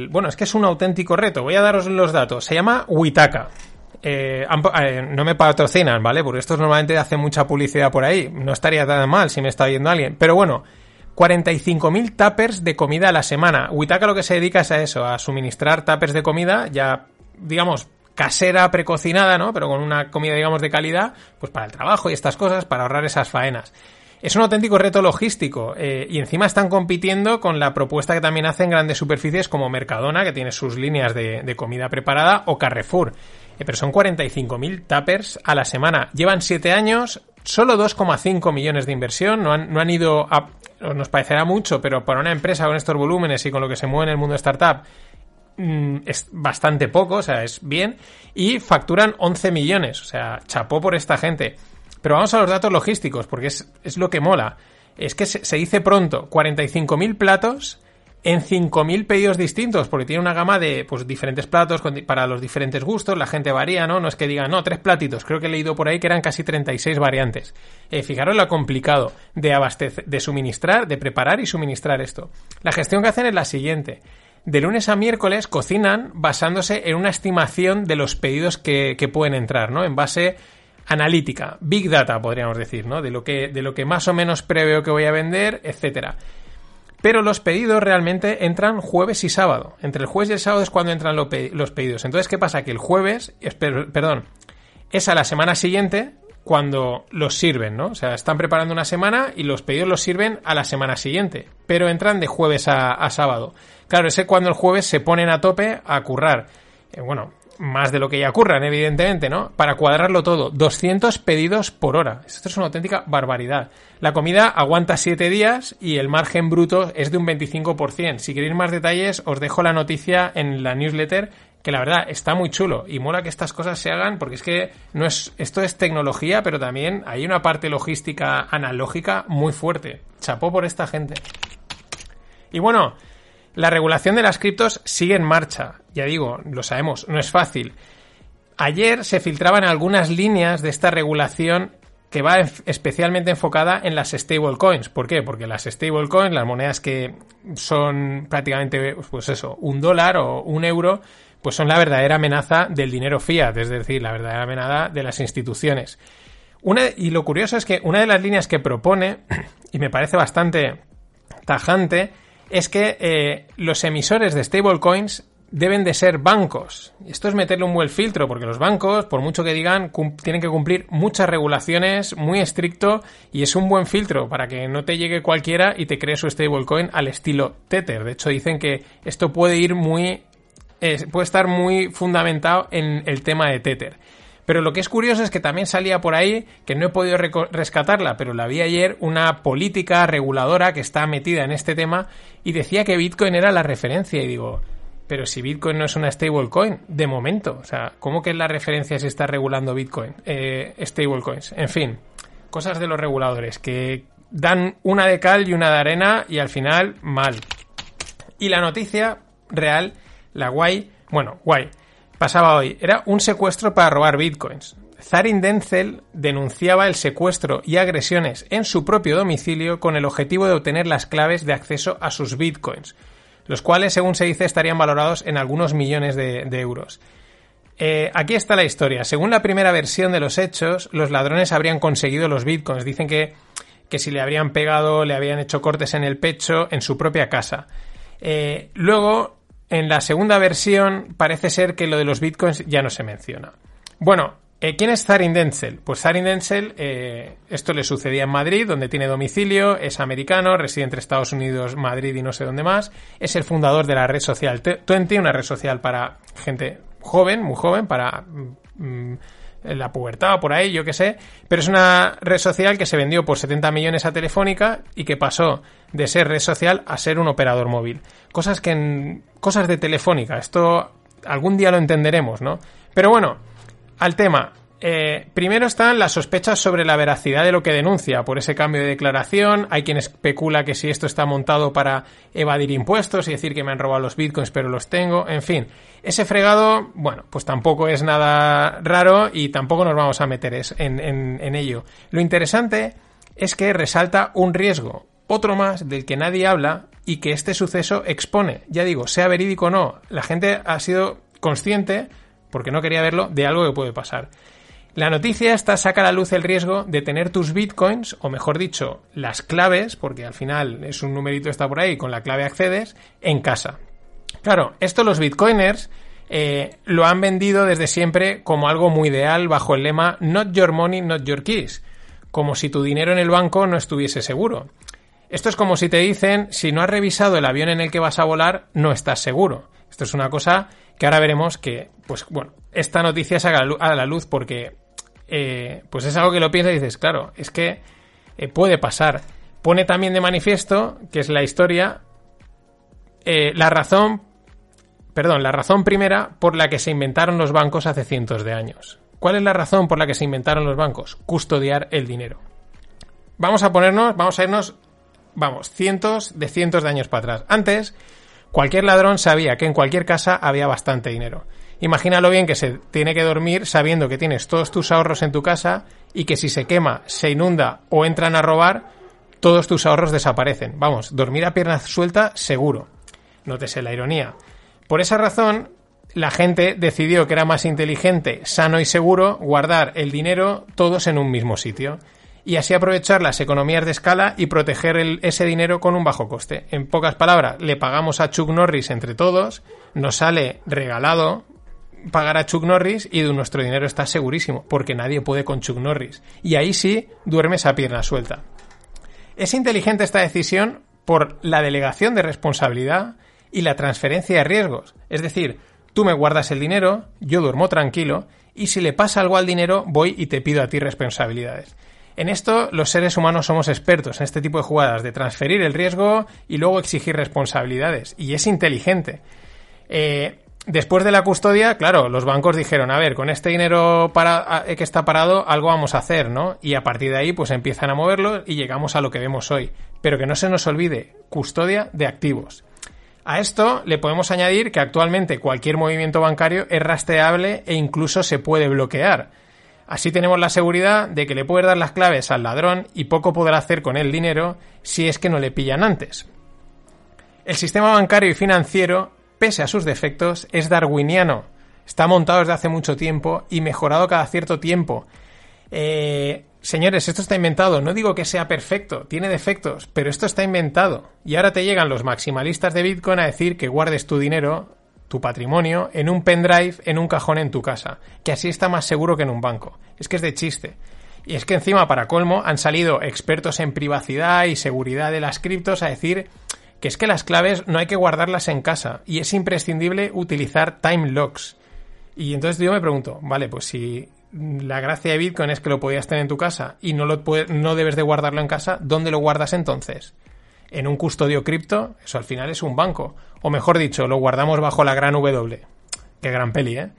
Bueno, es que es un auténtico reto. Voy a daros los datos. Se llama Witaka. No me patrocinan, ¿vale? Porque estos normalmente hacen mucha publicidad por ahí. No estaría tan mal si me está viendo alguien. Pero bueno, 45.000 tuppers de comida a la semana. Witaka lo que se dedica es a eso, a suministrar tuppers de comida, ya, digamos, casera, precocinada, ¿no? Pero con una comida, digamos, de calidad, pues para el trabajo y estas cosas, para ahorrar esas faenas. Es un auténtico reto logístico, y encima están compitiendo con la propuesta que también hacen grandes superficies como Mercadona, que tiene sus líneas de comida preparada, o Carrefour. Pero son 45.000 tuppers a la semana. Llevan 7 años... Solo 2,5 millones de inversión, no han ido a... Nos parecerá mucho, pero para una empresa con estos volúmenes y con lo que se mueve en el mundo de startup, es bastante poco, o sea, es bien. Y facturan 11 millones, o sea, chapó por esta gente. Pero vamos a los datos logísticos, porque es lo que mola. Es que se dice pronto, 45.000 platos en 5.000 pedidos distintos, porque tiene una gama de pues diferentes platos para los diferentes gustos, la gente varía, ¿no? No es que digan, no, 3 platitos, creo que he leído por ahí que eran casi 36 variantes. Fijaros lo complicado de abastecer, de suministrar, de preparar y suministrar esto. La gestión que hacen es la siguiente. De lunes a miércoles cocinan basándose en una estimación de los pedidos que pueden entrar, ¿no? En base analítica, big data podríamos decir, ¿no? De lo que más o menos preveo que voy a vender, etcétera. Pero los pedidos realmente entran jueves y sábado. Entre el jueves y el sábado es cuando entran los pedidos. Entonces, ¿qué pasa? Que el jueves... es a la semana siguiente cuando los sirven, ¿no? O sea, están preparando una semana y los pedidos los sirven a la semana siguiente. Pero entran de jueves a sábado. Claro, ese cuando el jueves se ponen a tope a currar. Más de lo que ya curran, evidentemente, ¿no? Para cuadrarlo todo, 200 pedidos por hora. Esto es una auténtica barbaridad. La comida aguanta 7 días y el margen bruto es de un 25%. Si queréis más detalles, os dejo la noticia en la newsletter, que la verdad está muy chulo y mola que estas cosas se hagan, porque es que esto es tecnología, pero también hay una parte logística analógica muy fuerte. Chapó por esta gente. Y bueno, la regulación de las criptos sigue en marcha. Ya digo, lo sabemos, no es fácil. Ayer se filtraban algunas líneas de esta regulación que va especialmente enfocada en las stablecoins. ¿Por qué? Porque las stablecoins, las monedas que son prácticamente, pues eso, $1 o €1, pues son la verdadera amenaza del dinero fiat, es decir, la verdadera amenaza de las instituciones. Y lo curioso es que una de las líneas que propone, y me parece bastante tajante, es que los emisores de stablecoins deben de ser bancos. Esto es meterle un buen filtro, porque los bancos, por mucho que digan, tienen que cumplir muchas regulaciones, muy estricto, y es un buen filtro para que no te llegue cualquiera y te cree su stablecoin al estilo Tether. De hecho, dicen que esto puede estar muy fundamentado en el tema de Tether. Pero lo que es curioso es que también salía por ahí, que no he podido rescatarla, pero la vi ayer, una política reguladora que está metida en este tema y decía que Bitcoin era la referencia. Y digo, pero si Bitcoin no es una stablecoin, de momento. O sea, ¿cómo que es la referencia si está regulando Bitcoin? Stablecoins. En fin, cosas de los reguladores que dan una de cal y una de arena y al final mal. Y la noticia real, la guay, pasaba hoy. Era un secuestro para robar bitcoins. Zarin Denzel denunciaba el secuestro y agresiones en su propio domicilio con el objetivo de obtener las claves de acceso a sus bitcoins, los cuales, según se dice, estarían valorados en algunos millones de euros. Aquí está la historia. Según la primera versión de los hechos, los ladrones habrían conseguido los bitcoins. Dicen que si le habrían pegado, le habían hecho cortes en el pecho, en su propia casa. Luego, en la segunda versión, parece ser que lo de los bitcoins ya no se menciona. Bueno, ¿quién es Zarin Denzel? Pues Zarin Denzel, esto le sucedía en Madrid, donde tiene domicilio, es americano, reside entre Estados Unidos, Madrid y no sé dónde más. Es el fundador de la red social Twenty, una red social para gente joven, muy joven, para la pubertad o por ahí, yo qué sé. Pero es una red social que se vendió por 70 millones a Telefónica y que pasó de ser red social a ser un operador móvil. Cosas de Telefónica, esto algún día lo entenderemos, ¿no? Pero bueno, al tema. Primero están las sospechas sobre la veracidad de lo que denuncia por ese cambio de declaración. Hay quien especula que si esto está montado para evadir impuestos y decir que me han robado los bitcoins pero los tengo. En fin, ese fregado, bueno, pues tampoco es nada raro y tampoco nos vamos a meter en ello. Lo interesante es que resalta un riesgo, otro más del que nadie habla y que este suceso expone. Ya digo, sea verídico o no, la gente ha sido consciente, porque no quería verlo, de algo que puede pasar. La noticia esta saca a la luz el riesgo de tener tus bitcoins, o mejor dicho, las claves, porque al final es un numerito está por ahí, con la clave accedes, en casa. Claro, esto los bitcoiners lo han vendido desde siempre como algo muy ideal bajo el lema Not your money, not your keys, como si tu dinero en el banco no estuviese seguro. Esto es como si te dicen, si no has revisado el avión en el que vas a volar, no estás seguro. Esto es una cosa que ahora veremos que, pues bueno, esta noticia saca a la luz porque pues es algo que lo piensas y dices, claro, es que puede pasar. Pone también de manifiesto, que es la historia, la razón primera por la que se inventaron los bancos hace cientos de años. ¿Cuál es la razón por la que se inventaron los bancos? Custodiar el dinero. Vamos a irnos cientos de años para atrás. Antes, cualquier ladrón sabía que en cualquier casa había bastante dinero. Imagínalo bien que se tiene que dormir sabiendo que tienes todos tus ahorros en tu casa y que si se quema, se inunda o entran a robar, todos tus ahorros desaparecen. Vamos, dormir a pierna suelta seguro. Nótese la ironía. Por esa razón, la gente decidió que era más inteligente, sano y seguro guardar el dinero todos en un mismo sitio. Y así aprovechar las economías de escala y proteger ese dinero con un bajo coste. En pocas palabras, le pagamos a Chuck Norris entre todos, nos sale regalado pagar a Chuck Norris y nuestro dinero está segurísimo, porque nadie puede con Chuck Norris. Y ahí sí, duermes a pierna suelta. Es inteligente esta decisión por la delegación de responsabilidad y la transferencia de riesgos. Es decir, tú me guardas el dinero, yo duermo tranquilo, y si le pasa algo al dinero, voy y te pido a ti responsabilidades. En esto los seres humanos somos expertos en este tipo de jugadas de transferir el riesgo y luego exigir responsabilidades. Y es inteligente. Después de la custodia, claro, los bancos dijeron, a ver, con este dinero que está parado algo vamos a hacer, ¿no? Y a partir de ahí pues empiezan a moverlo y llegamos a lo que vemos hoy. Pero que no se nos olvide, custodia de activos. A esto le podemos añadir que actualmente cualquier movimiento bancario es rastreable e incluso se puede bloquear. Así tenemos la seguridad de que le puedes dar las claves al ladrón y poco podrá hacer con el dinero si es que no le pillan antes. El sistema bancario y financiero, pese a sus defectos, es darwiniano. Está montado desde hace mucho tiempo y mejorado cada cierto tiempo. Señores, esto está inventado. No digo que sea perfecto, tiene defectos, pero esto está inventado. Y ahora te llegan los maximalistas de Bitcoin a decir que guardes tu dinero, tu patrimonio, en un pendrive, en un cajón en tu casa, que así está más seguro que en un banco. Es que es de chiste. Y es que encima, para colmo, han salido expertos en privacidad y seguridad de las criptos a decir que es que las claves no hay que guardarlas en casa y es imprescindible utilizar time locks. Y entonces yo me pregunto, vale, pues si la gracia de Bitcoin es que lo podías tener en tu casa y no debes de guardarlo en casa, ¿dónde lo guardas entonces? En un custodio cripto, eso al final es un banco. O mejor dicho, lo guardamos bajo la gran W. Qué gran peli, ¿eh?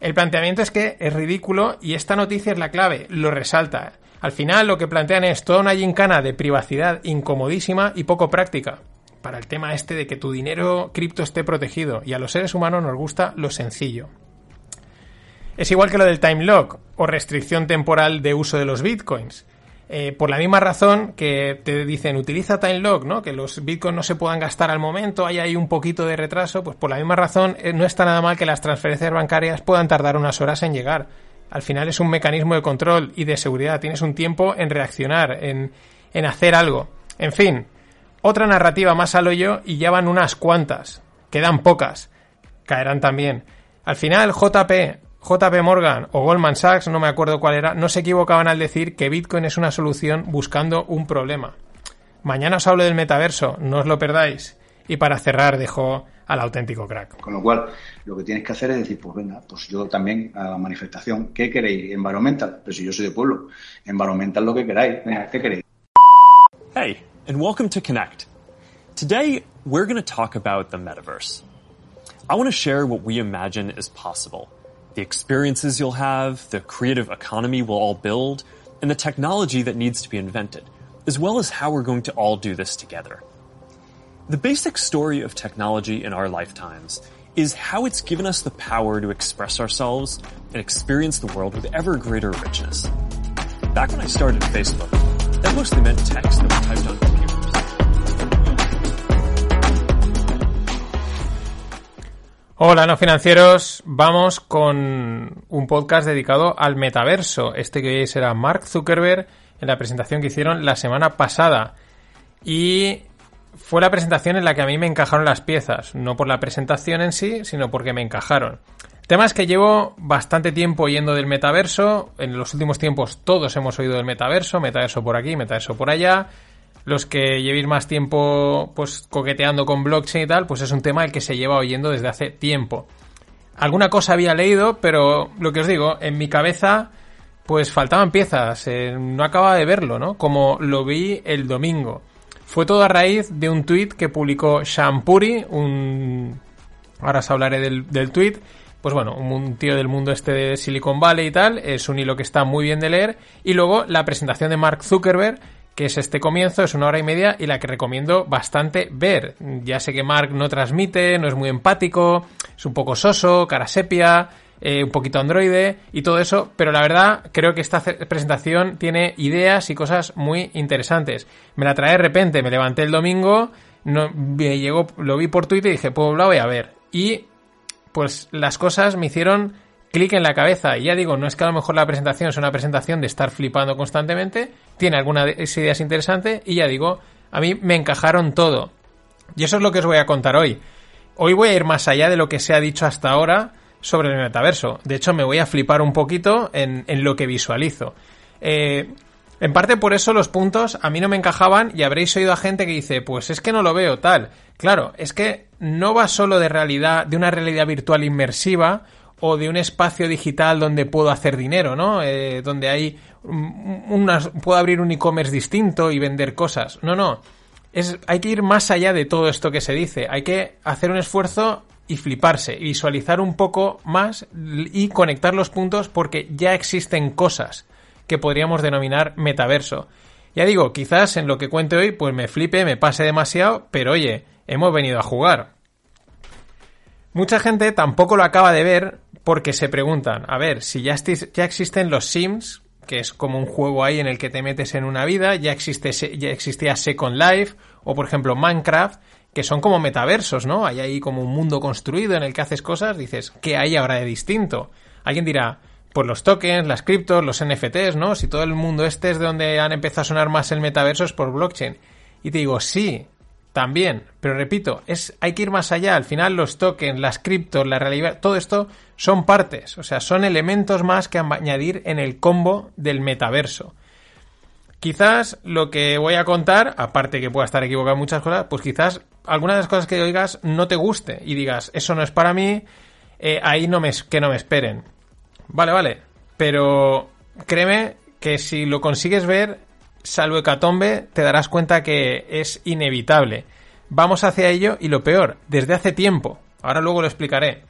El planteamiento es que es ridículo y esta noticia es la clave, lo resalta. Al final lo que plantean es toda una gincana de privacidad incomodísima y poco práctica. Para el tema este de que tu dinero cripto esté protegido. Y a los seres humanos nos gusta lo sencillo. Es igual que lo del time lock o restricción temporal de uso de los bitcoins. Por la misma razón que te dicen utiliza time lock, ¿no? Que los bitcoins no se puedan gastar al momento, hay ahí un poquito de retraso, pues por la misma razón no está nada mal que las transferencias bancarias puedan tardar unas horas en llegar. Al final es un mecanismo de control y de seguridad, tienes un tiempo en reaccionar, en hacer algo. En fin, otra narrativa más al hoyo y ya van unas cuantas, quedan pocas, caerán también. Al final JP Morgan o Goldman Sachs, no me acuerdo cuál era, no se equivocaban al decir que Bitcoin es una solución buscando un problema. Mañana os hablo del metaverso, no os lo perdáis. Y para cerrar dejo al auténtico crack. Con lo cual, lo que tienes que hacer es decir, pues venga, pues yo también a la manifestación. ¿Qué queréis? Environmental. Pero si yo soy de pueblo. Environmental lo que queráis. Venga, ¿qué queréis? Hey, and welcome to Connect. Today, we're going to talk about the metaverse. I want to share what we imagine is possible. The experiences you'll have, the creative economy we'll all build, and the technology that needs to be invented, as well as how we're going to all do this together. The basic story of technology in our lifetimes is how it's given us the power to express ourselves and experience the world with ever greater richness. Back when I started Facebook, that mostly meant text that was typed on computers. Hola no financieros, vamos con un podcast dedicado al metaverso. Este que veis era Mark Zuckerberg en la presentación que hicieron la semana pasada. Y fue la presentación en la que a mí me encajaron las piezas. No por la presentación en sí, sino porque me encajaron. Temas que llevo bastante tiempo oyendo del metaverso. En los últimos tiempos todos hemos oído del metaverso. Metaverso por aquí, metaverso por allá. Los que llevéis más tiempo pues coqueteando con blockchain y tal, pues es un tema el que se lleva oyendo desde hace tiempo. Alguna cosa había leído, pero lo que os digo, en mi cabeza pues faltaban piezas, no acababa de verlo, ¿no? Como lo vi el domingo. Fue todo a raíz de un tuit que publicó Shampuri, ahora os hablaré del tuit, pues bueno, un tío del mundo este de Silicon Valley y tal, es un hilo que está muy bien de leer, y luego la presentación de Mark Zuckerberg, que es este comienzo, es 1 hora y media y la que recomiendo bastante ver. Ya sé que Mark no transmite, no es muy empático, es un poco soso, cara sepia, un poquito androide y todo eso, pero la verdad creo que esta presentación tiene ideas y cosas muy interesantes. Me la trae de repente, me levanté el domingo, lo vi por Twitter y dije, pues la voy a ver. Y pues las cosas me hicieron clic en la cabeza, y ya digo, no es que a lo mejor la presentación es una presentación de estar flipando constantemente, tiene algunas ideas interesantes, y ya digo, a mí me encajaron todo. Y eso es lo que os voy a contar hoy. Hoy voy a ir más allá de lo que se ha dicho hasta ahora sobre el metaverso. De hecho, me voy a flipar un poquito en lo que visualizo. En parte por eso los puntos a mí no me encajaban, y habréis oído a gente que dice, pues es que no lo veo tal. Claro, es que no va solo de realidad, de una realidad virtual inmersiva, o de un espacio digital donde puedo hacer dinero, ¿no? Donde hay puedo abrir un e-commerce distinto y vender cosas. No. Hay que ir más allá de todo esto que se dice. Hay que hacer un esfuerzo y fliparse, y visualizar un poco más y conectar los puntos, porque ya existen cosas que podríamos denominar metaverso. Ya digo, quizás en lo que cuente hoy pues me flipe, me pase demasiado, pero oye, hemos venido a jugar. Mucha gente tampoco lo acaba de ver, porque se preguntan, a ver, si ya existen los Sims, que es como un juego ahí en el que te metes en una vida, ya existía Second Life, o por ejemplo Minecraft, que son como metaversos, ¿no? Hay ahí como un mundo construido en el que haces cosas, dices, ¿qué hay ahora de distinto? Alguien dirá, pues los tokens, las criptos, los NFTs, ¿no? Si todo el mundo este es de donde han empezado a sonar más el metaverso es por blockchain. Y te digo, sí, también, pero repito, hay que ir más allá. Al final los tokens, las criptos, la realidad, todo esto son partes, o sea, son elementos más que añadir en el combo del metaverso. Quizás lo que voy a contar, aparte que pueda estar equivocado en muchas cosas, pues quizás algunas de las cosas que oigas no te guste y digas, eso no es para mí, ahí que no me esperen. Vale, pero créeme que si lo consigues ver, salvo hecatombe, te darás cuenta que es inevitable. Vamos hacia ello, y lo peor, desde hace tiempo. Ahora luego lo explicaré.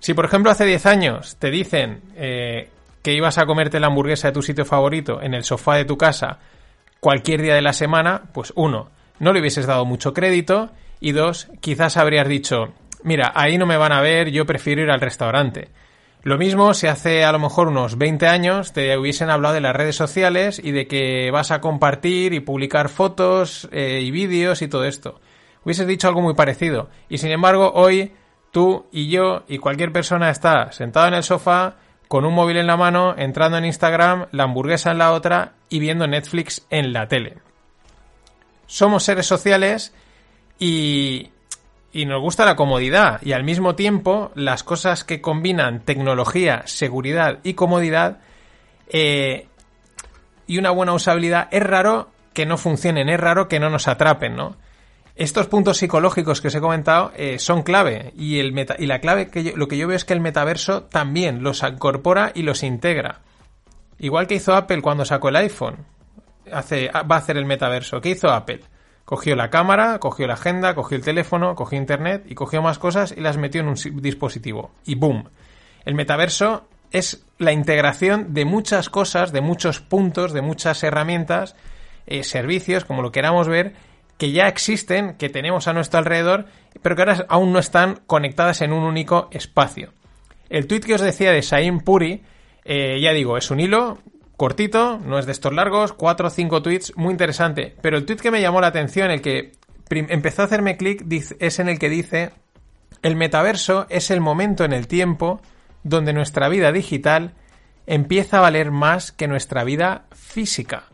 Si por ejemplo hace 10 años te dicen que ibas a comerte la hamburguesa de tu sitio favorito en el sofá de tu casa cualquier día de la semana, pues 1, no le hubieses dado mucho crédito, y 2, quizás habrías dicho, mira, ahí no me van a ver, yo prefiero ir al restaurante. Lo mismo si hace a lo mejor unos 20 años te hubiesen hablado de las redes sociales y de que vas a compartir y publicar fotos y vídeos y todo esto. Hubieses dicho algo muy parecido. Y sin embargo, hoy tú y yo y cualquier persona está sentada en el sofá con un móvil en la mano, entrando en Instagram, la hamburguesa en la otra y viendo Netflix en la tele. Somos seres sociales y nos gusta la comodidad, y al mismo tiempo las cosas que combinan tecnología, seguridad y comodidad y una buena usabilidad, es raro que no funcionen, es raro que no nos atrapen, ¿no? Estos puntos psicológicos que os he comentado son clave, y la clave, lo que yo veo es que el metaverso también los incorpora y los integra. Igual que hizo Apple cuando sacó el iPhone, va a hacer el metaverso. ¿Qué hizo Apple? Cogió la cámara, cogió la agenda, cogió el teléfono, cogió internet y cogió más cosas y las metió en un dispositivo. Y ¡boom! El metaverso es la integración de muchas cosas, de muchos puntos, de muchas herramientas, servicios, como lo queramos ver, que ya existen, que tenemos a nuestro alrededor, pero que ahora aún no están conectadas en un único espacio. El tuit que os decía de Saim Puri, ya digo, es un hilo cortito, no es de estos largos, 4 o 5 tweets, muy interesante. Pero el tweet que me llamó la atención, el que empezó a hacerme clic, es en el que dice: el metaverso es el momento en el tiempo donde nuestra vida digital empieza a valer más que nuestra vida física.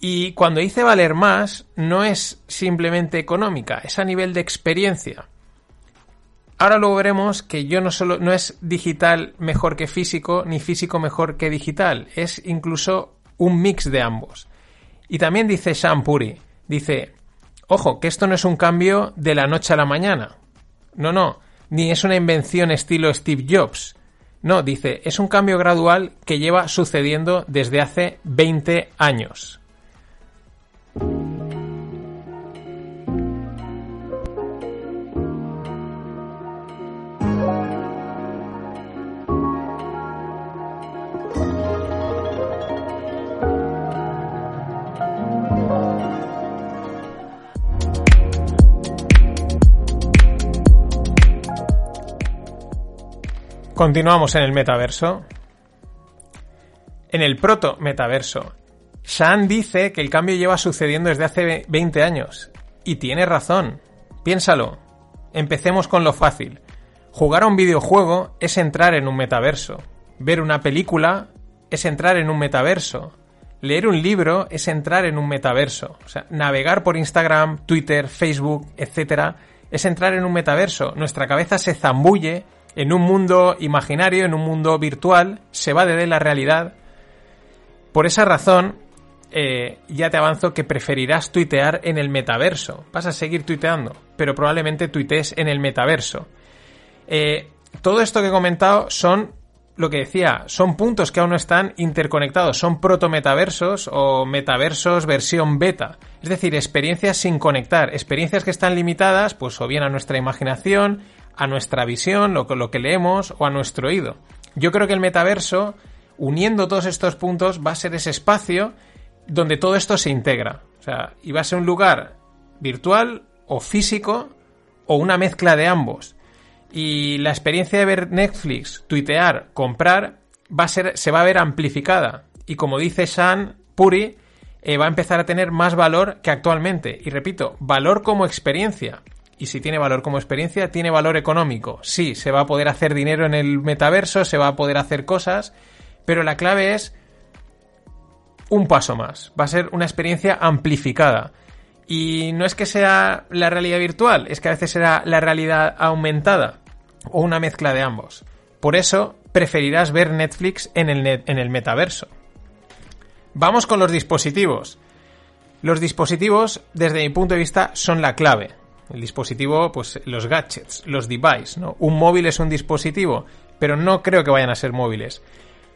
Y cuando dice valer más, no es simplemente económica, es a nivel de experiencia. Ahora luego veremos que no es digital mejor que físico, ni físico mejor que digital. Es incluso un mix de ambos. Y también dice Saim Puri, dice, ojo, que esto no es un cambio de la noche a la mañana. No, no, ni es una invención estilo Steve Jobs. No, dice, es un cambio gradual que lleva sucediendo desde hace 20 años. Continuamos en el metaverso. En el proto-metaverso, Shan dice que el cambio lleva sucediendo desde hace 20 años. Y tiene razón. Piénsalo. Empecemos con lo fácil. Jugar a un videojuego es entrar en un metaverso. Ver una película es entrar en un metaverso. Leer un libro es entrar en un metaverso. O sea, navegar por Instagram, Twitter, Facebook, etcétera, es entrar en un metaverso. Nuestra cabeza se zambulle en un mundo imaginario, en un mundo virtual, se va de la realidad. Por esa razón, ya te avanzo que preferirás tuitear en el metaverso. Vas a seguir tuiteando, pero probablemente tuitees en el metaverso. Todo esto que he comentado son, lo que decía, son puntos que aún no están interconectados. Son protometaversos o metaversos versión beta. Es decir, experiencias sin conectar. Experiencias que están limitadas, pues o bien a nuestra imaginación, a nuestra visión, lo que leemos, o a nuestro oído. Yo creo que el metaverso, uniendo todos estos puntos, va a ser ese espacio donde todo esto se integra. O sea, y va a ser un lugar virtual o físico o una mezcla de ambos. Y la experiencia de ver Netflix, tuitear, comprar, se va a ver amplificada. Y como dice Saim Puri, va a empezar a tener más valor que actualmente. Y repito, valor como experiencia. Y si tiene valor como experiencia, tiene valor económico. Sí, se va a poder hacer dinero en el metaverso, se va a poder hacer cosas, pero la clave es un paso más. Va a ser una experiencia amplificada. Y no es que sea la realidad virtual, es que a veces será la realidad aumentada o una mezcla de ambos. Por eso preferirás ver Netflix en el metaverso. Vamos con los dispositivos. Los dispositivos, desde mi punto de vista, son la clave. El dispositivo, pues los gadgets, los devices, ¿no? Un móvil es un dispositivo, pero no creo que vayan a ser móviles.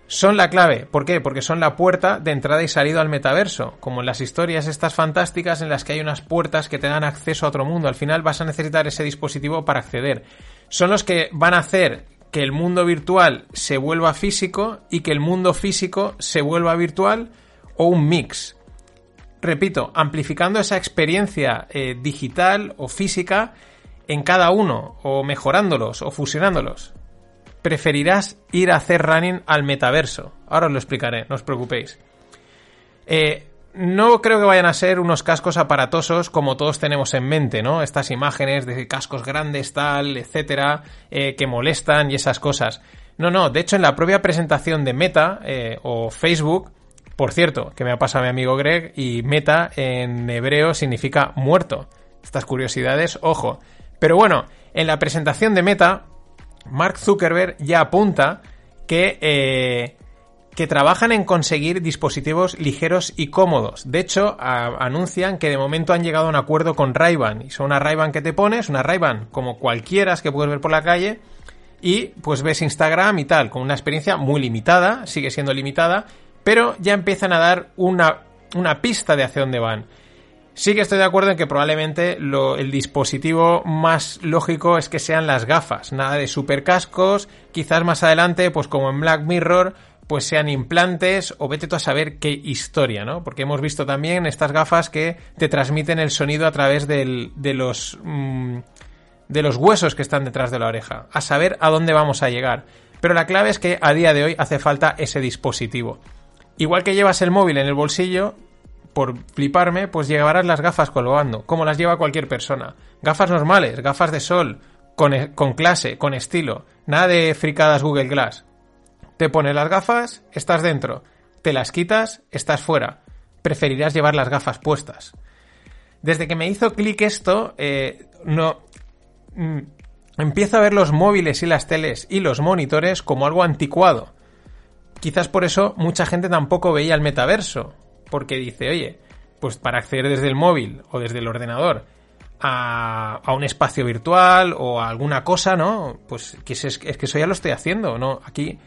Son la clave. ¿Por qué? Porque son la puerta de entrada y salida al metaverso. Como en las historias estas fantásticas en las que hay unas puertas que te dan acceso a otro mundo. Al final vas a necesitar ese dispositivo para acceder. Son los que van a hacer que el mundo virtual se vuelva físico y que el mundo físico se vuelva virtual o un mix. Repito, amplificando esa experiencia digital o física en cada uno, o mejorándolos, o fusionándolos. preferirás ir a hacer running al metaverso. Ahora os lo explicaré, no os preocupéis. No creo que vayan a ser unos cascos aparatosos como todos tenemos en mente, ¿no? Estas imágenes de cascos grandes, tal, etcétera, que molestan y esas cosas. No, de hecho en la propia presentación de Meta o Facebook, por cierto, que me ha pasado mi amigo Greg, y Meta en hebreo significa muerto. Estas curiosidades, ojo. Pero bueno, en la presentación de Meta, Mark Zuckerberg ya apunta que trabajan en conseguir dispositivos ligeros y cómodos. De hecho, anuncian que de momento han llegado a un acuerdo con Ray-Ban. Y son una Ray-Ban que te pones, una Ray-Ban como cualquiera que puedes ver por la calle, y pues ves Instagram y tal, con una experiencia muy limitada, sigue siendo limitada, pero ya empiezan a dar una pista de hacia dónde van. Sí que estoy de acuerdo en que probablemente el dispositivo más lógico es que sean las gafas, nada de supercascos, quizás más adelante, pues como en Black Mirror, pues sean implantes o vete tú a saber qué historia, ¿no? Porque hemos visto también estas gafas que te transmiten el sonido a través de los huesos que están detrás de la oreja, a saber a dónde vamos a llegar. Pero la clave es que a día de hoy hace falta ese dispositivo. Igual que llevas el móvil en el bolsillo, por fliparme, pues llevarás las gafas colgando, como las lleva cualquier persona. Gafas normales, gafas de sol, con clase, con estilo. Nada de fricadas Google Glass. Te pones las gafas, estás dentro. Te las quitas, estás fuera. Preferirás llevar las gafas puestas. Desde que me hizo clic esto, empiezo a ver los móviles y las teles y los monitores como algo anticuado. Quizás por eso mucha gente tampoco veía el metaverso. Porque dice, oye, pues para acceder desde el móvil o desde el ordenador a un espacio virtual o a alguna cosa, ¿no? Pues que es que eso ya lo estoy haciendo, ¿no? Aquí,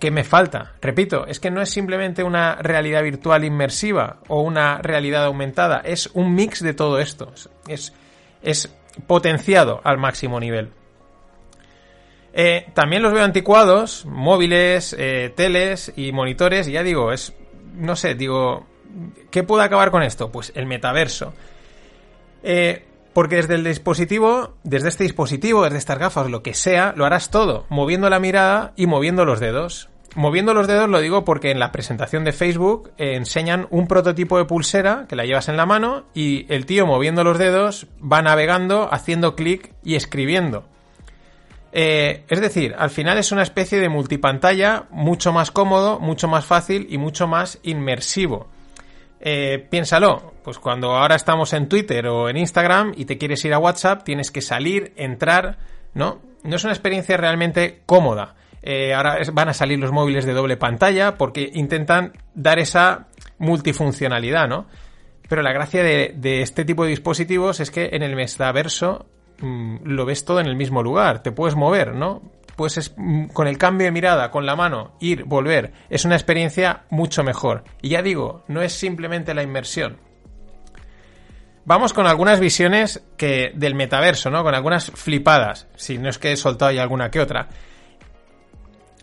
¿qué me falta? Repito, es que no es simplemente una realidad virtual inmersiva o una realidad aumentada, es un mix de todo esto, es potenciado al máximo nivel. También los veo anticuados, móviles, teles y monitores, y ya digo, no sé, digo, ¿qué puedo acabar con esto? Pues el metaverso. Porque desde este dispositivo, desde estas gafas, lo que sea, lo harás todo, moviendo la mirada y moviendo los dedos. Moviendo los dedos lo digo porque en la presentación de Facebook enseñan un prototipo de pulsera que la llevas en la mano y el tío moviendo los dedos va navegando, haciendo clic y escribiendo. Es decir, al final es una especie de multipantalla mucho más cómodo, mucho más fácil y mucho más inmersivo. Piénsalo, pues cuando ahora estamos en Twitter o en Instagram y te quieres ir a WhatsApp, tienes que salir, entrar, ¿no? No es una experiencia realmente cómoda. Ahora van a salir los móviles de doble pantalla porque intentan dar esa multifuncionalidad, ¿no? Pero la gracia de este tipo de dispositivos es que en el metaverso lo ves todo en el mismo lugar, te puedes mover, ¿no? Puedes con el cambio de mirada, con la mano, ir, volver, es una experiencia mucho mejor. Y ya digo, no es simplemente la inmersión. Vamos con algunas visiones del metaverso, ¿no? Con algunas flipadas, si no es que he soltado ya alguna que otra.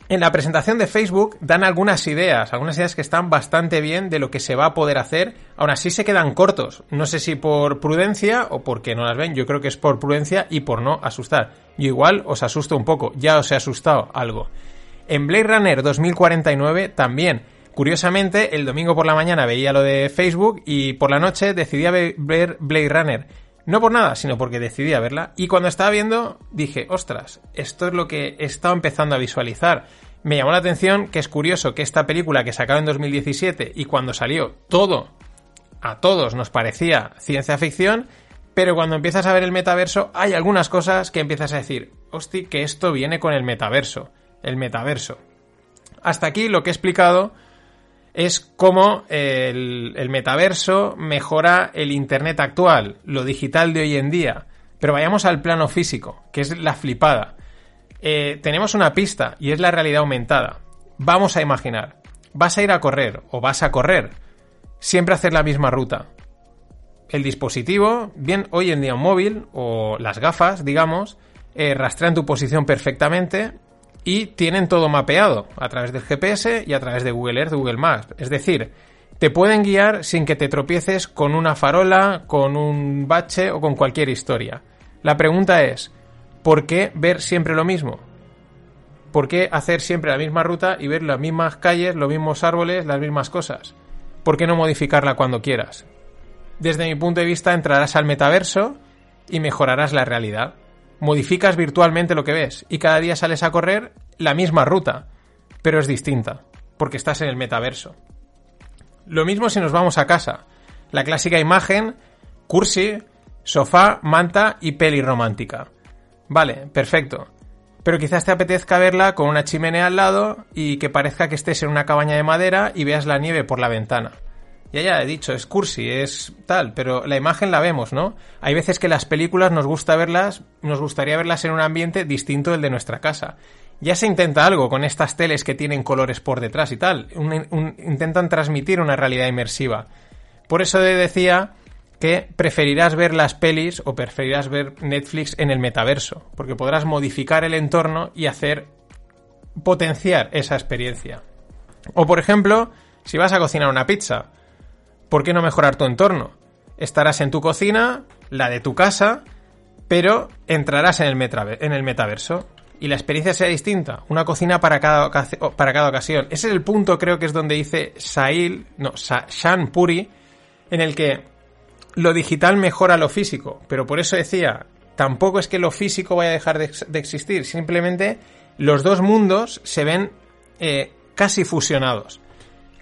En la presentación de Facebook dan algunas ideas que están bastante bien de lo que se va a poder hacer. Aún así se quedan cortos. No sé si por prudencia o porque no las ven. Yo creo que es por prudencia y por no asustar. Yo igual os asusto un poco. Ya os he asustado algo. En Blade Runner 2049 también. Curiosamente, el domingo por la mañana veía lo de Facebook y por la noche decidía ver Blade Runner. No por nada, sino porque decidí a verla. Y cuando estaba viendo, dije, ostras, esto es lo que he estado empezando a visualizar. Me llamó la atención que es curioso que esta película que sacaron en 2017 y cuando salió todo, a todos nos parecía ciencia ficción, pero cuando empiezas a ver el metaverso hay algunas cosas que empiezas a decir, hosti, que esto viene con el metaverso. El metaverso. Hasta aquí lo que he explicado es cómo el metaverso mejora el internet actual, lo digital de hoy en día. Pero vayamos al plano físico, que es la flipada. Tenemos una pista y es la realidad aumentada. Vamos a imaginar, vas a ir a correr o vas a correr, siempre hacer la misma ruta. El dispositivo, bien hoy en día un móvil o las gafas, digamos, rastrean tu posición perfectamente. Y tienen todo mapeado a través del GPS y a través de Google Earth, Google Maps. Es decir, te pueden guiar sin que te tropieces con una farola, con un bache o con cualquier historia. La pregunta es, ¿por qué ver siempre lo mismo? ¿por qué hacer siempre la misma ruta y ver las mismas calles, los mismos árboles, las mismas cosas? ¿Por qué no modificarla cuando quieras? Desde mi punto de vista, entrarás al metaverso y mejorarás la realidad. Modificas virtualmente lo que ves y cada día sales a correr la misma ruta, pero es distinta, porque estás en el metaverso. Lo mismo si nos vamos a casa. La clásica imagen, cursi, sofá, manta y peli romántica. Vale, perfecto. Pero quizás te apetezca verla con una chimenea al lado y que parezca que estés en una cabaña de madera y veas la nieve por la ventana. Ya he dicho, es cursi, es tal, pero la imagen la vemos, ¿no? Hay veces que las películas nos gustaría verlas en un ambiente distinto del de nuestra casa. Ya se intenta algo con estas teles que tienen colores por detrás y tal. Intentan transmitir una realidad inmersiva. Por eso te decía que preferirás ver las pelis o preferirás ver Netflix en el metaverso, porque podrás modificar el entorno y potenciar esa experiencia. O, por ejemplo, si vas a cocinar una pizza, ¿por qué no mejorar tu entorno? Estarás en tu cocina, la de tu casa, pero entrarás en el metaverso y la experiencia será distinta. Una cocina para cada ocasión. Ese es el punto, creo que es donde dice Shan Puri, en el que lo digital mejora lo físico. Pero por eso decía, tampoco es que lo físico vaya a dejar de existir. Simplemente los dos mundos se ven casi fusionados.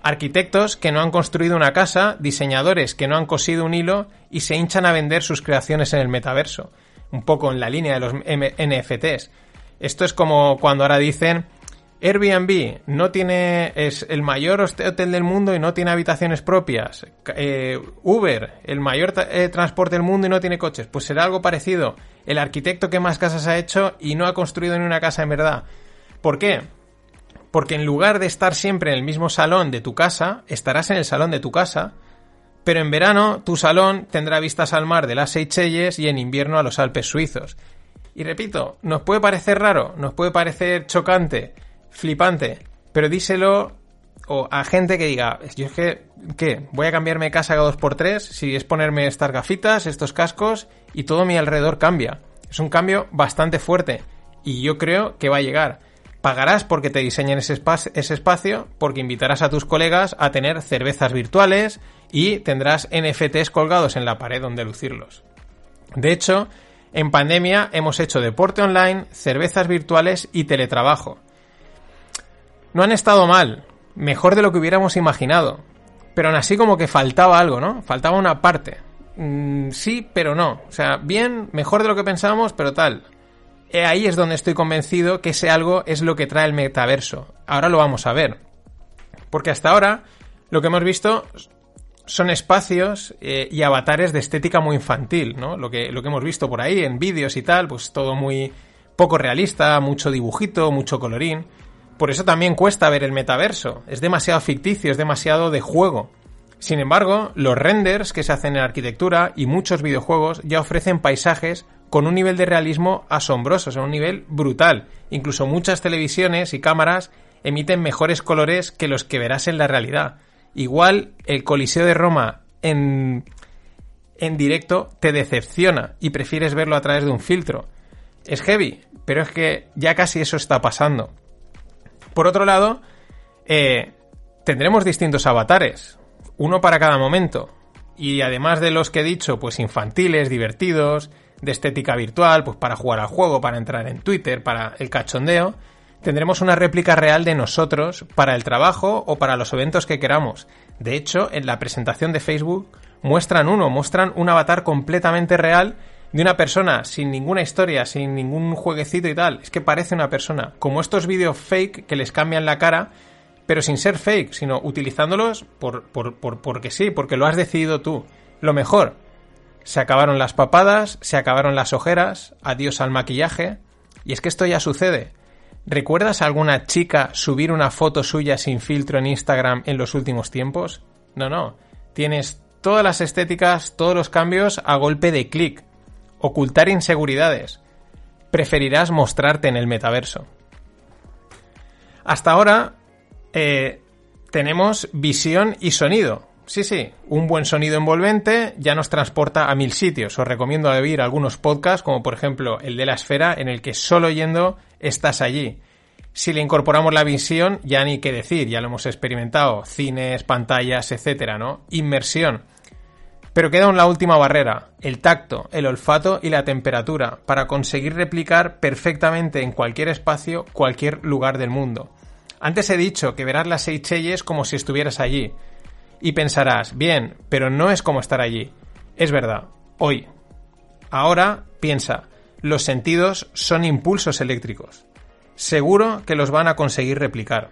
Arquitectos que no han construido una casa, diseñadores que no han cosido un hilo y se hinchan a vender sus creaciones en el metaverso. Un poco en la línea de los NFTs. Esto es como cuando ahora dicen Airbnb es el mayor hotel del mundo y no tiene habitaciones propias. Uber, el mayor transporte del mundo y no tiene coches. Pues será algo parecido. El arquitecto que más casas ha hecho y no ha construido ni una casa en verdad. ¿Por qué? Porque en lugar de estar siempre en el mismo salón de tu casa, estarás en el salón de tu casa, pero en verano tu salón tendrá vistas al mar de las Seychelles y en invierno a los Alpes suizos. Y repito, nos puede parecer raro, nos puede parecer chocante, flipante, pero díselo a gente que diga, yo es que, ¿qué? ¿Voy a cambiarme casa cada 2x3? Si es ponerme estas gafitas, estos cascos y todo mi alrededor cambia. Es un cambio bastante fuerte y yo creo que va a llegar. Pagarás porque te diseñen ese espacio, porque invitarás a tus colegas a tener cervezas virtuales y tendrás NFTs colgados en la pared donde lucirlos. De hecho, en pandemia hemos hecho deporte online, cervezas virtuales y teletrabajo. No han estado mal, mejor de lo que hubiéramos imaginado, pero aún así como que faltaba algo, ¿no? Faltaba una parte. Sí, pero no. O sea, bien, mejor de lo que pensábamos, pero tal. Ahí es donde estoy convencido que ese algo es lo que trae el metaverso. Ahora lo vamos a ver. Porque hasta ahora lo que hemos visto son espacios y avatares de estética muy infantil, ¿no? Lo que hemos visto por ahí en vídeos y tal, pues todo muy poco realista, mucho dibujito, mucho colorín. Por eso también cuesta ver el metaverso. Es demasiado ficticio, es demasiado de juego. Sin embargo, los renders que se hacen en arquitectura y muchos videojuegos ya ofrecen paisajes con un nivel de realismo asombroso, o sea, un nivel brutal. Incluso muchas televisiones y cámaras emiten mejores colores que los que verás en la realidad. Igual el Coliseo de Roma en directo te decepciona y prefieres verlo a través de un filtro. Es heavy, pero es que ya casi eso está pasando. Por otro lado, tendremos distintos avatares, uno para cada momento. Y además de los que he dicho, pues infantiles, divertidos, de estética virtual, pues para jugar al juego, para entrar en Twitter, para el cachondeo, tendremos una réplica real de nosotros para el trabajo o para los eventos que queramos. De hecho, en la presentación de Facebook muestran un avatar completamente real de una persona sin ninguna historia, sin ningún jueguecito y tal. Es que parece una persona. Como estos vídeos fake que les cambian la cara, pero sin ser fake, sino utilizándolos porque sí, porque lo has decidido tú. Lo mejor. Se acabaron las papadas, se acabaron las ojeras, adiós al maquillaje. Y es que esto ya sucede. ¿Recuerdas a alguna chica subir una foto suya sin filtro en Instagram en los últimos tiempos? No. Tienes todas las estéticas, todos los cambios a golpe de clic. Ocultar inseguridades. Preferirás mostrarte en el metaverso. Hasta ahora tenemos visión y sonido. Sí, un buen sonido envolvente ya nos transporta a 1000 sitios. Os recomiendo oír algunos podcasts, como por ejemplo el de La Esfera, en el que solo oyendo estás allí. Si le incorporamos la visión, ya ni qué decir, ya lo hemos experimentado, cines, pantallas, etcétera, ¿no? Inmersión. Pero queda aún la última barrera, el tacto, el olfato y la temperatura, para conseguir replicar perfectamente en cualquier espacio, cualquier lugar del mundo. Antes he dicho que verás las Seychelles como si estuvieras allí. Y pensarás, bien, pero no es como estar allí. Es verdad, hoy. Ahora, piensa, los sentidos son impulsos eléctricos. Seguro que los van a conseguir replicar.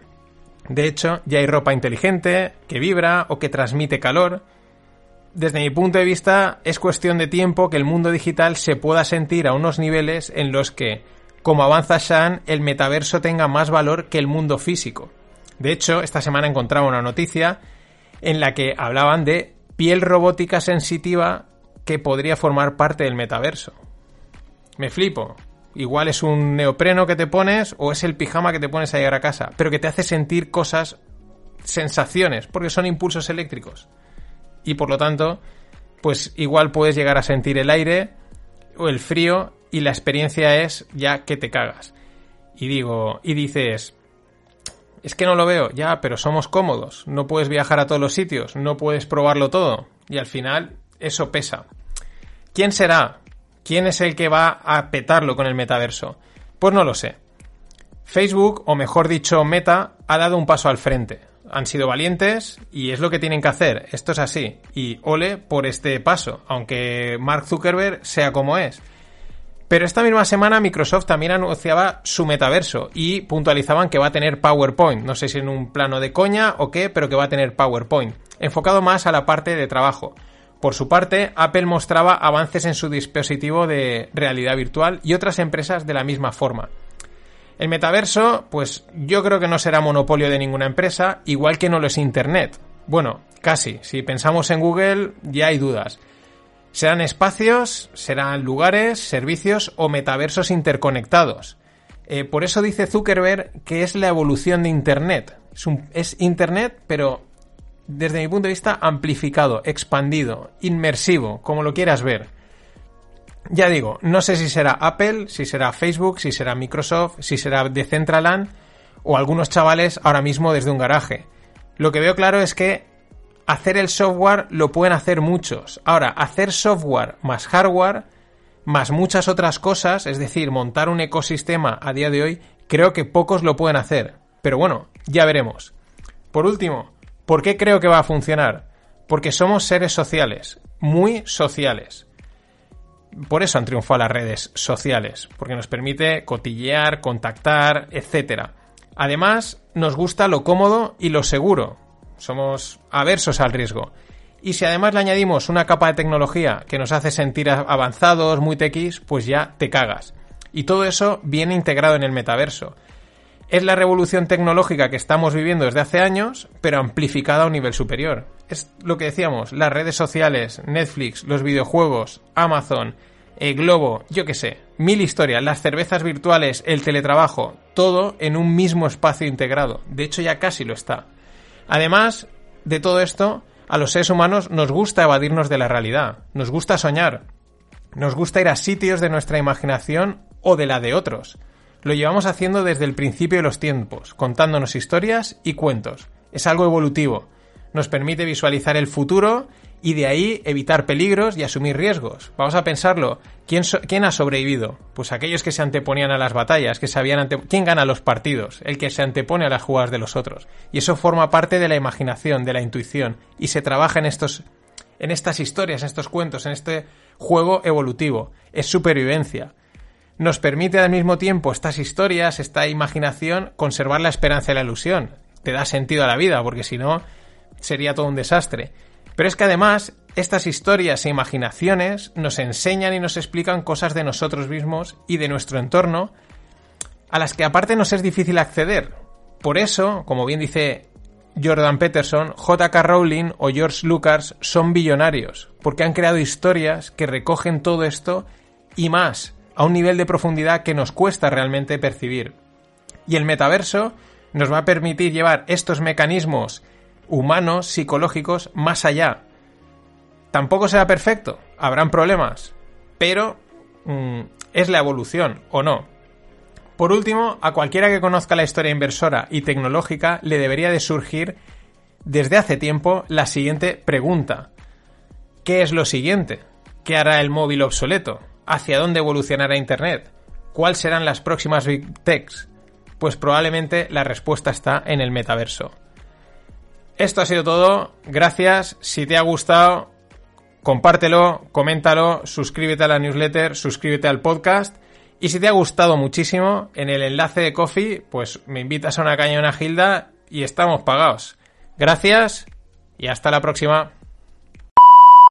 De hecho, ya hay ropa inteligente, que vibra o que transmite calor. Desde mi punto de vista, es cuestión de tiempo que el mundo digital se pueda sentir a unos niveles en los que, como avanza Shan, el metaverso tenga más valor que el mundo físico. De hecho, esta semana encontraba una noticia en la que hablaban de piel robótica sensitiva que podría formar parte del metaverso. Me flipo. Igual es un neopreno que te pones o es el pijama que te pones a llegar a casa, pero que te hace sentir cosas, sensaciones, porque son impulsos eléctricos. Y por lo tanto, pues igual puedes llegar a sentir el aire o el frío y la experiencia es ya que te cagas. Y dices, es que no lo veo, ya, pero somos cómodos, no puedes viajar a todos los sitios, no puedes probarlo todo y al final eso pesa. ¿Quién será? ¿Quién es el que va a petarlo con el metaverso? Pues no lo sé. Facebook, o mejor dicho Meta, ha dado un paso al frente. Han sido valientes y es lo que tienen que hacer. Esto es así. Y ole por este paso, aunque Mark Zuckerberg sea como es. Pero esta misma semana Microsoft también anunciaba su metaverso y puntualizaban que va a tener PowerPoint. No sé si en un plano de coña o qué, pero que va a tener PowerPoint. Enfocado más a la parte de trabajo. Por su parte, Apple mostraba avances en su dispositivo de realidad virtual y otras empresas de la misma forma. El metaverso, pues yo creo que no será monopolio de ninguna empresa, igual que no lo es Internet. Bueno, casi. Si pensamos en Google, ya hay dudas. Serán espacios, serán lugares, servicios o metaversos interconectados. Por eso dice Zuckerberg que es la evolución de Internet. Es Internet, pero desde mi punto de vista, amplificado, expandido, inmersivo, como lo quieras ver. Ya digo, no sé si será Apple, si será Facebook, si será Microsoft, si será Decentraland o algunos chavales ahora mismo desde un garaje. Lo que veo claro es que hacer el software lo pueden hacer muchos. Ahora, hacer software más hardware, más muchas otras cosas, es decir, montar un ecosistema a día de hoy, creo que pocos lo pueden hacer. Pero bueno, ya veremos. Por último, ¿por qué creo que va a funcionar? Porque somos seres sociales, muy sociales. Por eso han triunfado las redes sociales, porque nos permite cotillear, contactar, etc. Además, nos gusta lo cómodo y lo seguro. Somos aversos al riesgo. Y si además le añadimos una capa de tecnología que nos hace sentir avanzados, muy tequis, pues ya te cagas. Y todo eso viene integrado en el metaverso. Es la revolución tecnológica que estamos viviendo desde hace años, pero amplificada a un nivel superior. Es lo que decíamos, las redes sociales, Netflix, los videojuegos, Amazon, Globo, yo qué sé, mil historias, las cervezas virtuales, el teletrabajo, todo en un mismo espacio integrado. De hecho, ya casi lo está. Además de todo esto, a los seres humanos nos gusta evadirnos de la realidad, nos gusta soñar, nos gusta ir a sitios de nuestra imaginación o de la de otros. Lo llevamos haciendo desde el principio de los tiempos, contándonos historias y cuentos. Es algo evolutivo. Nos permite visualizar el futuro y de ahí evitar peligros y asumir riesgos. Vamos a pensarlo. ¿Quién ha sobrevivido? Pues aquellos que se anteponían a las batallas, que sabían ¿Quién gana los partidos? El que se antepone a las jugadas de los otros. Y eso forma parte de la imaginación, de la intuición. Y se trabaja en estas historias, en estos cuentos, en este juego evolutivo. Es supervivencia. Nos permite al mismo tiempo estas historias, esta imaginación, conservar la esperanza y la ilusión. Te da sentido a la vida, porque si no, sería todo un desastre. Pero es que además, estas historias e imaginaciones nos enseñan y nos explican cosas de nosotros mismos y de nuestro entorno, a las que aparte nos es difícil acceder. Por eso, como bien dice Jordan Peterson, J.K. Rowling o George Lucas son billonarios, porque han creado historias que recogen todo esto y más, a un nivel de profundidad que nos cuesta realmente percibir. Y el metaverso nos va a permitir llevar estos mecanismos humanos, psicológicos, más allá. Tampoco será perfecto, habrán problemas, pero es la evolución, ¿o no? Por último, a cualquiera que conozca la historia inversora y tecnológica le debería de surgir desde hace tiempo la siguiente pregunta. ¿Qué es lo siguiente? ¿Qué hará el móvil obsoleto? ¿Hacia dónde evolucionará Internet? ¿Cuáles serán las próximas Big Techs? Pues probablemente la respuesta está en el metaverso. Esto ha sido todo. Gracias. Si te ha gustado, compártelo, coméntalo, suscríbete a la newsletter, suscríbete al podcast. Y si te ha gustado muchísimo, en el enlace de Ko-fi, pues me invitas a una caña y una gilda y estamos pagados. Gracias y hasta la próxima.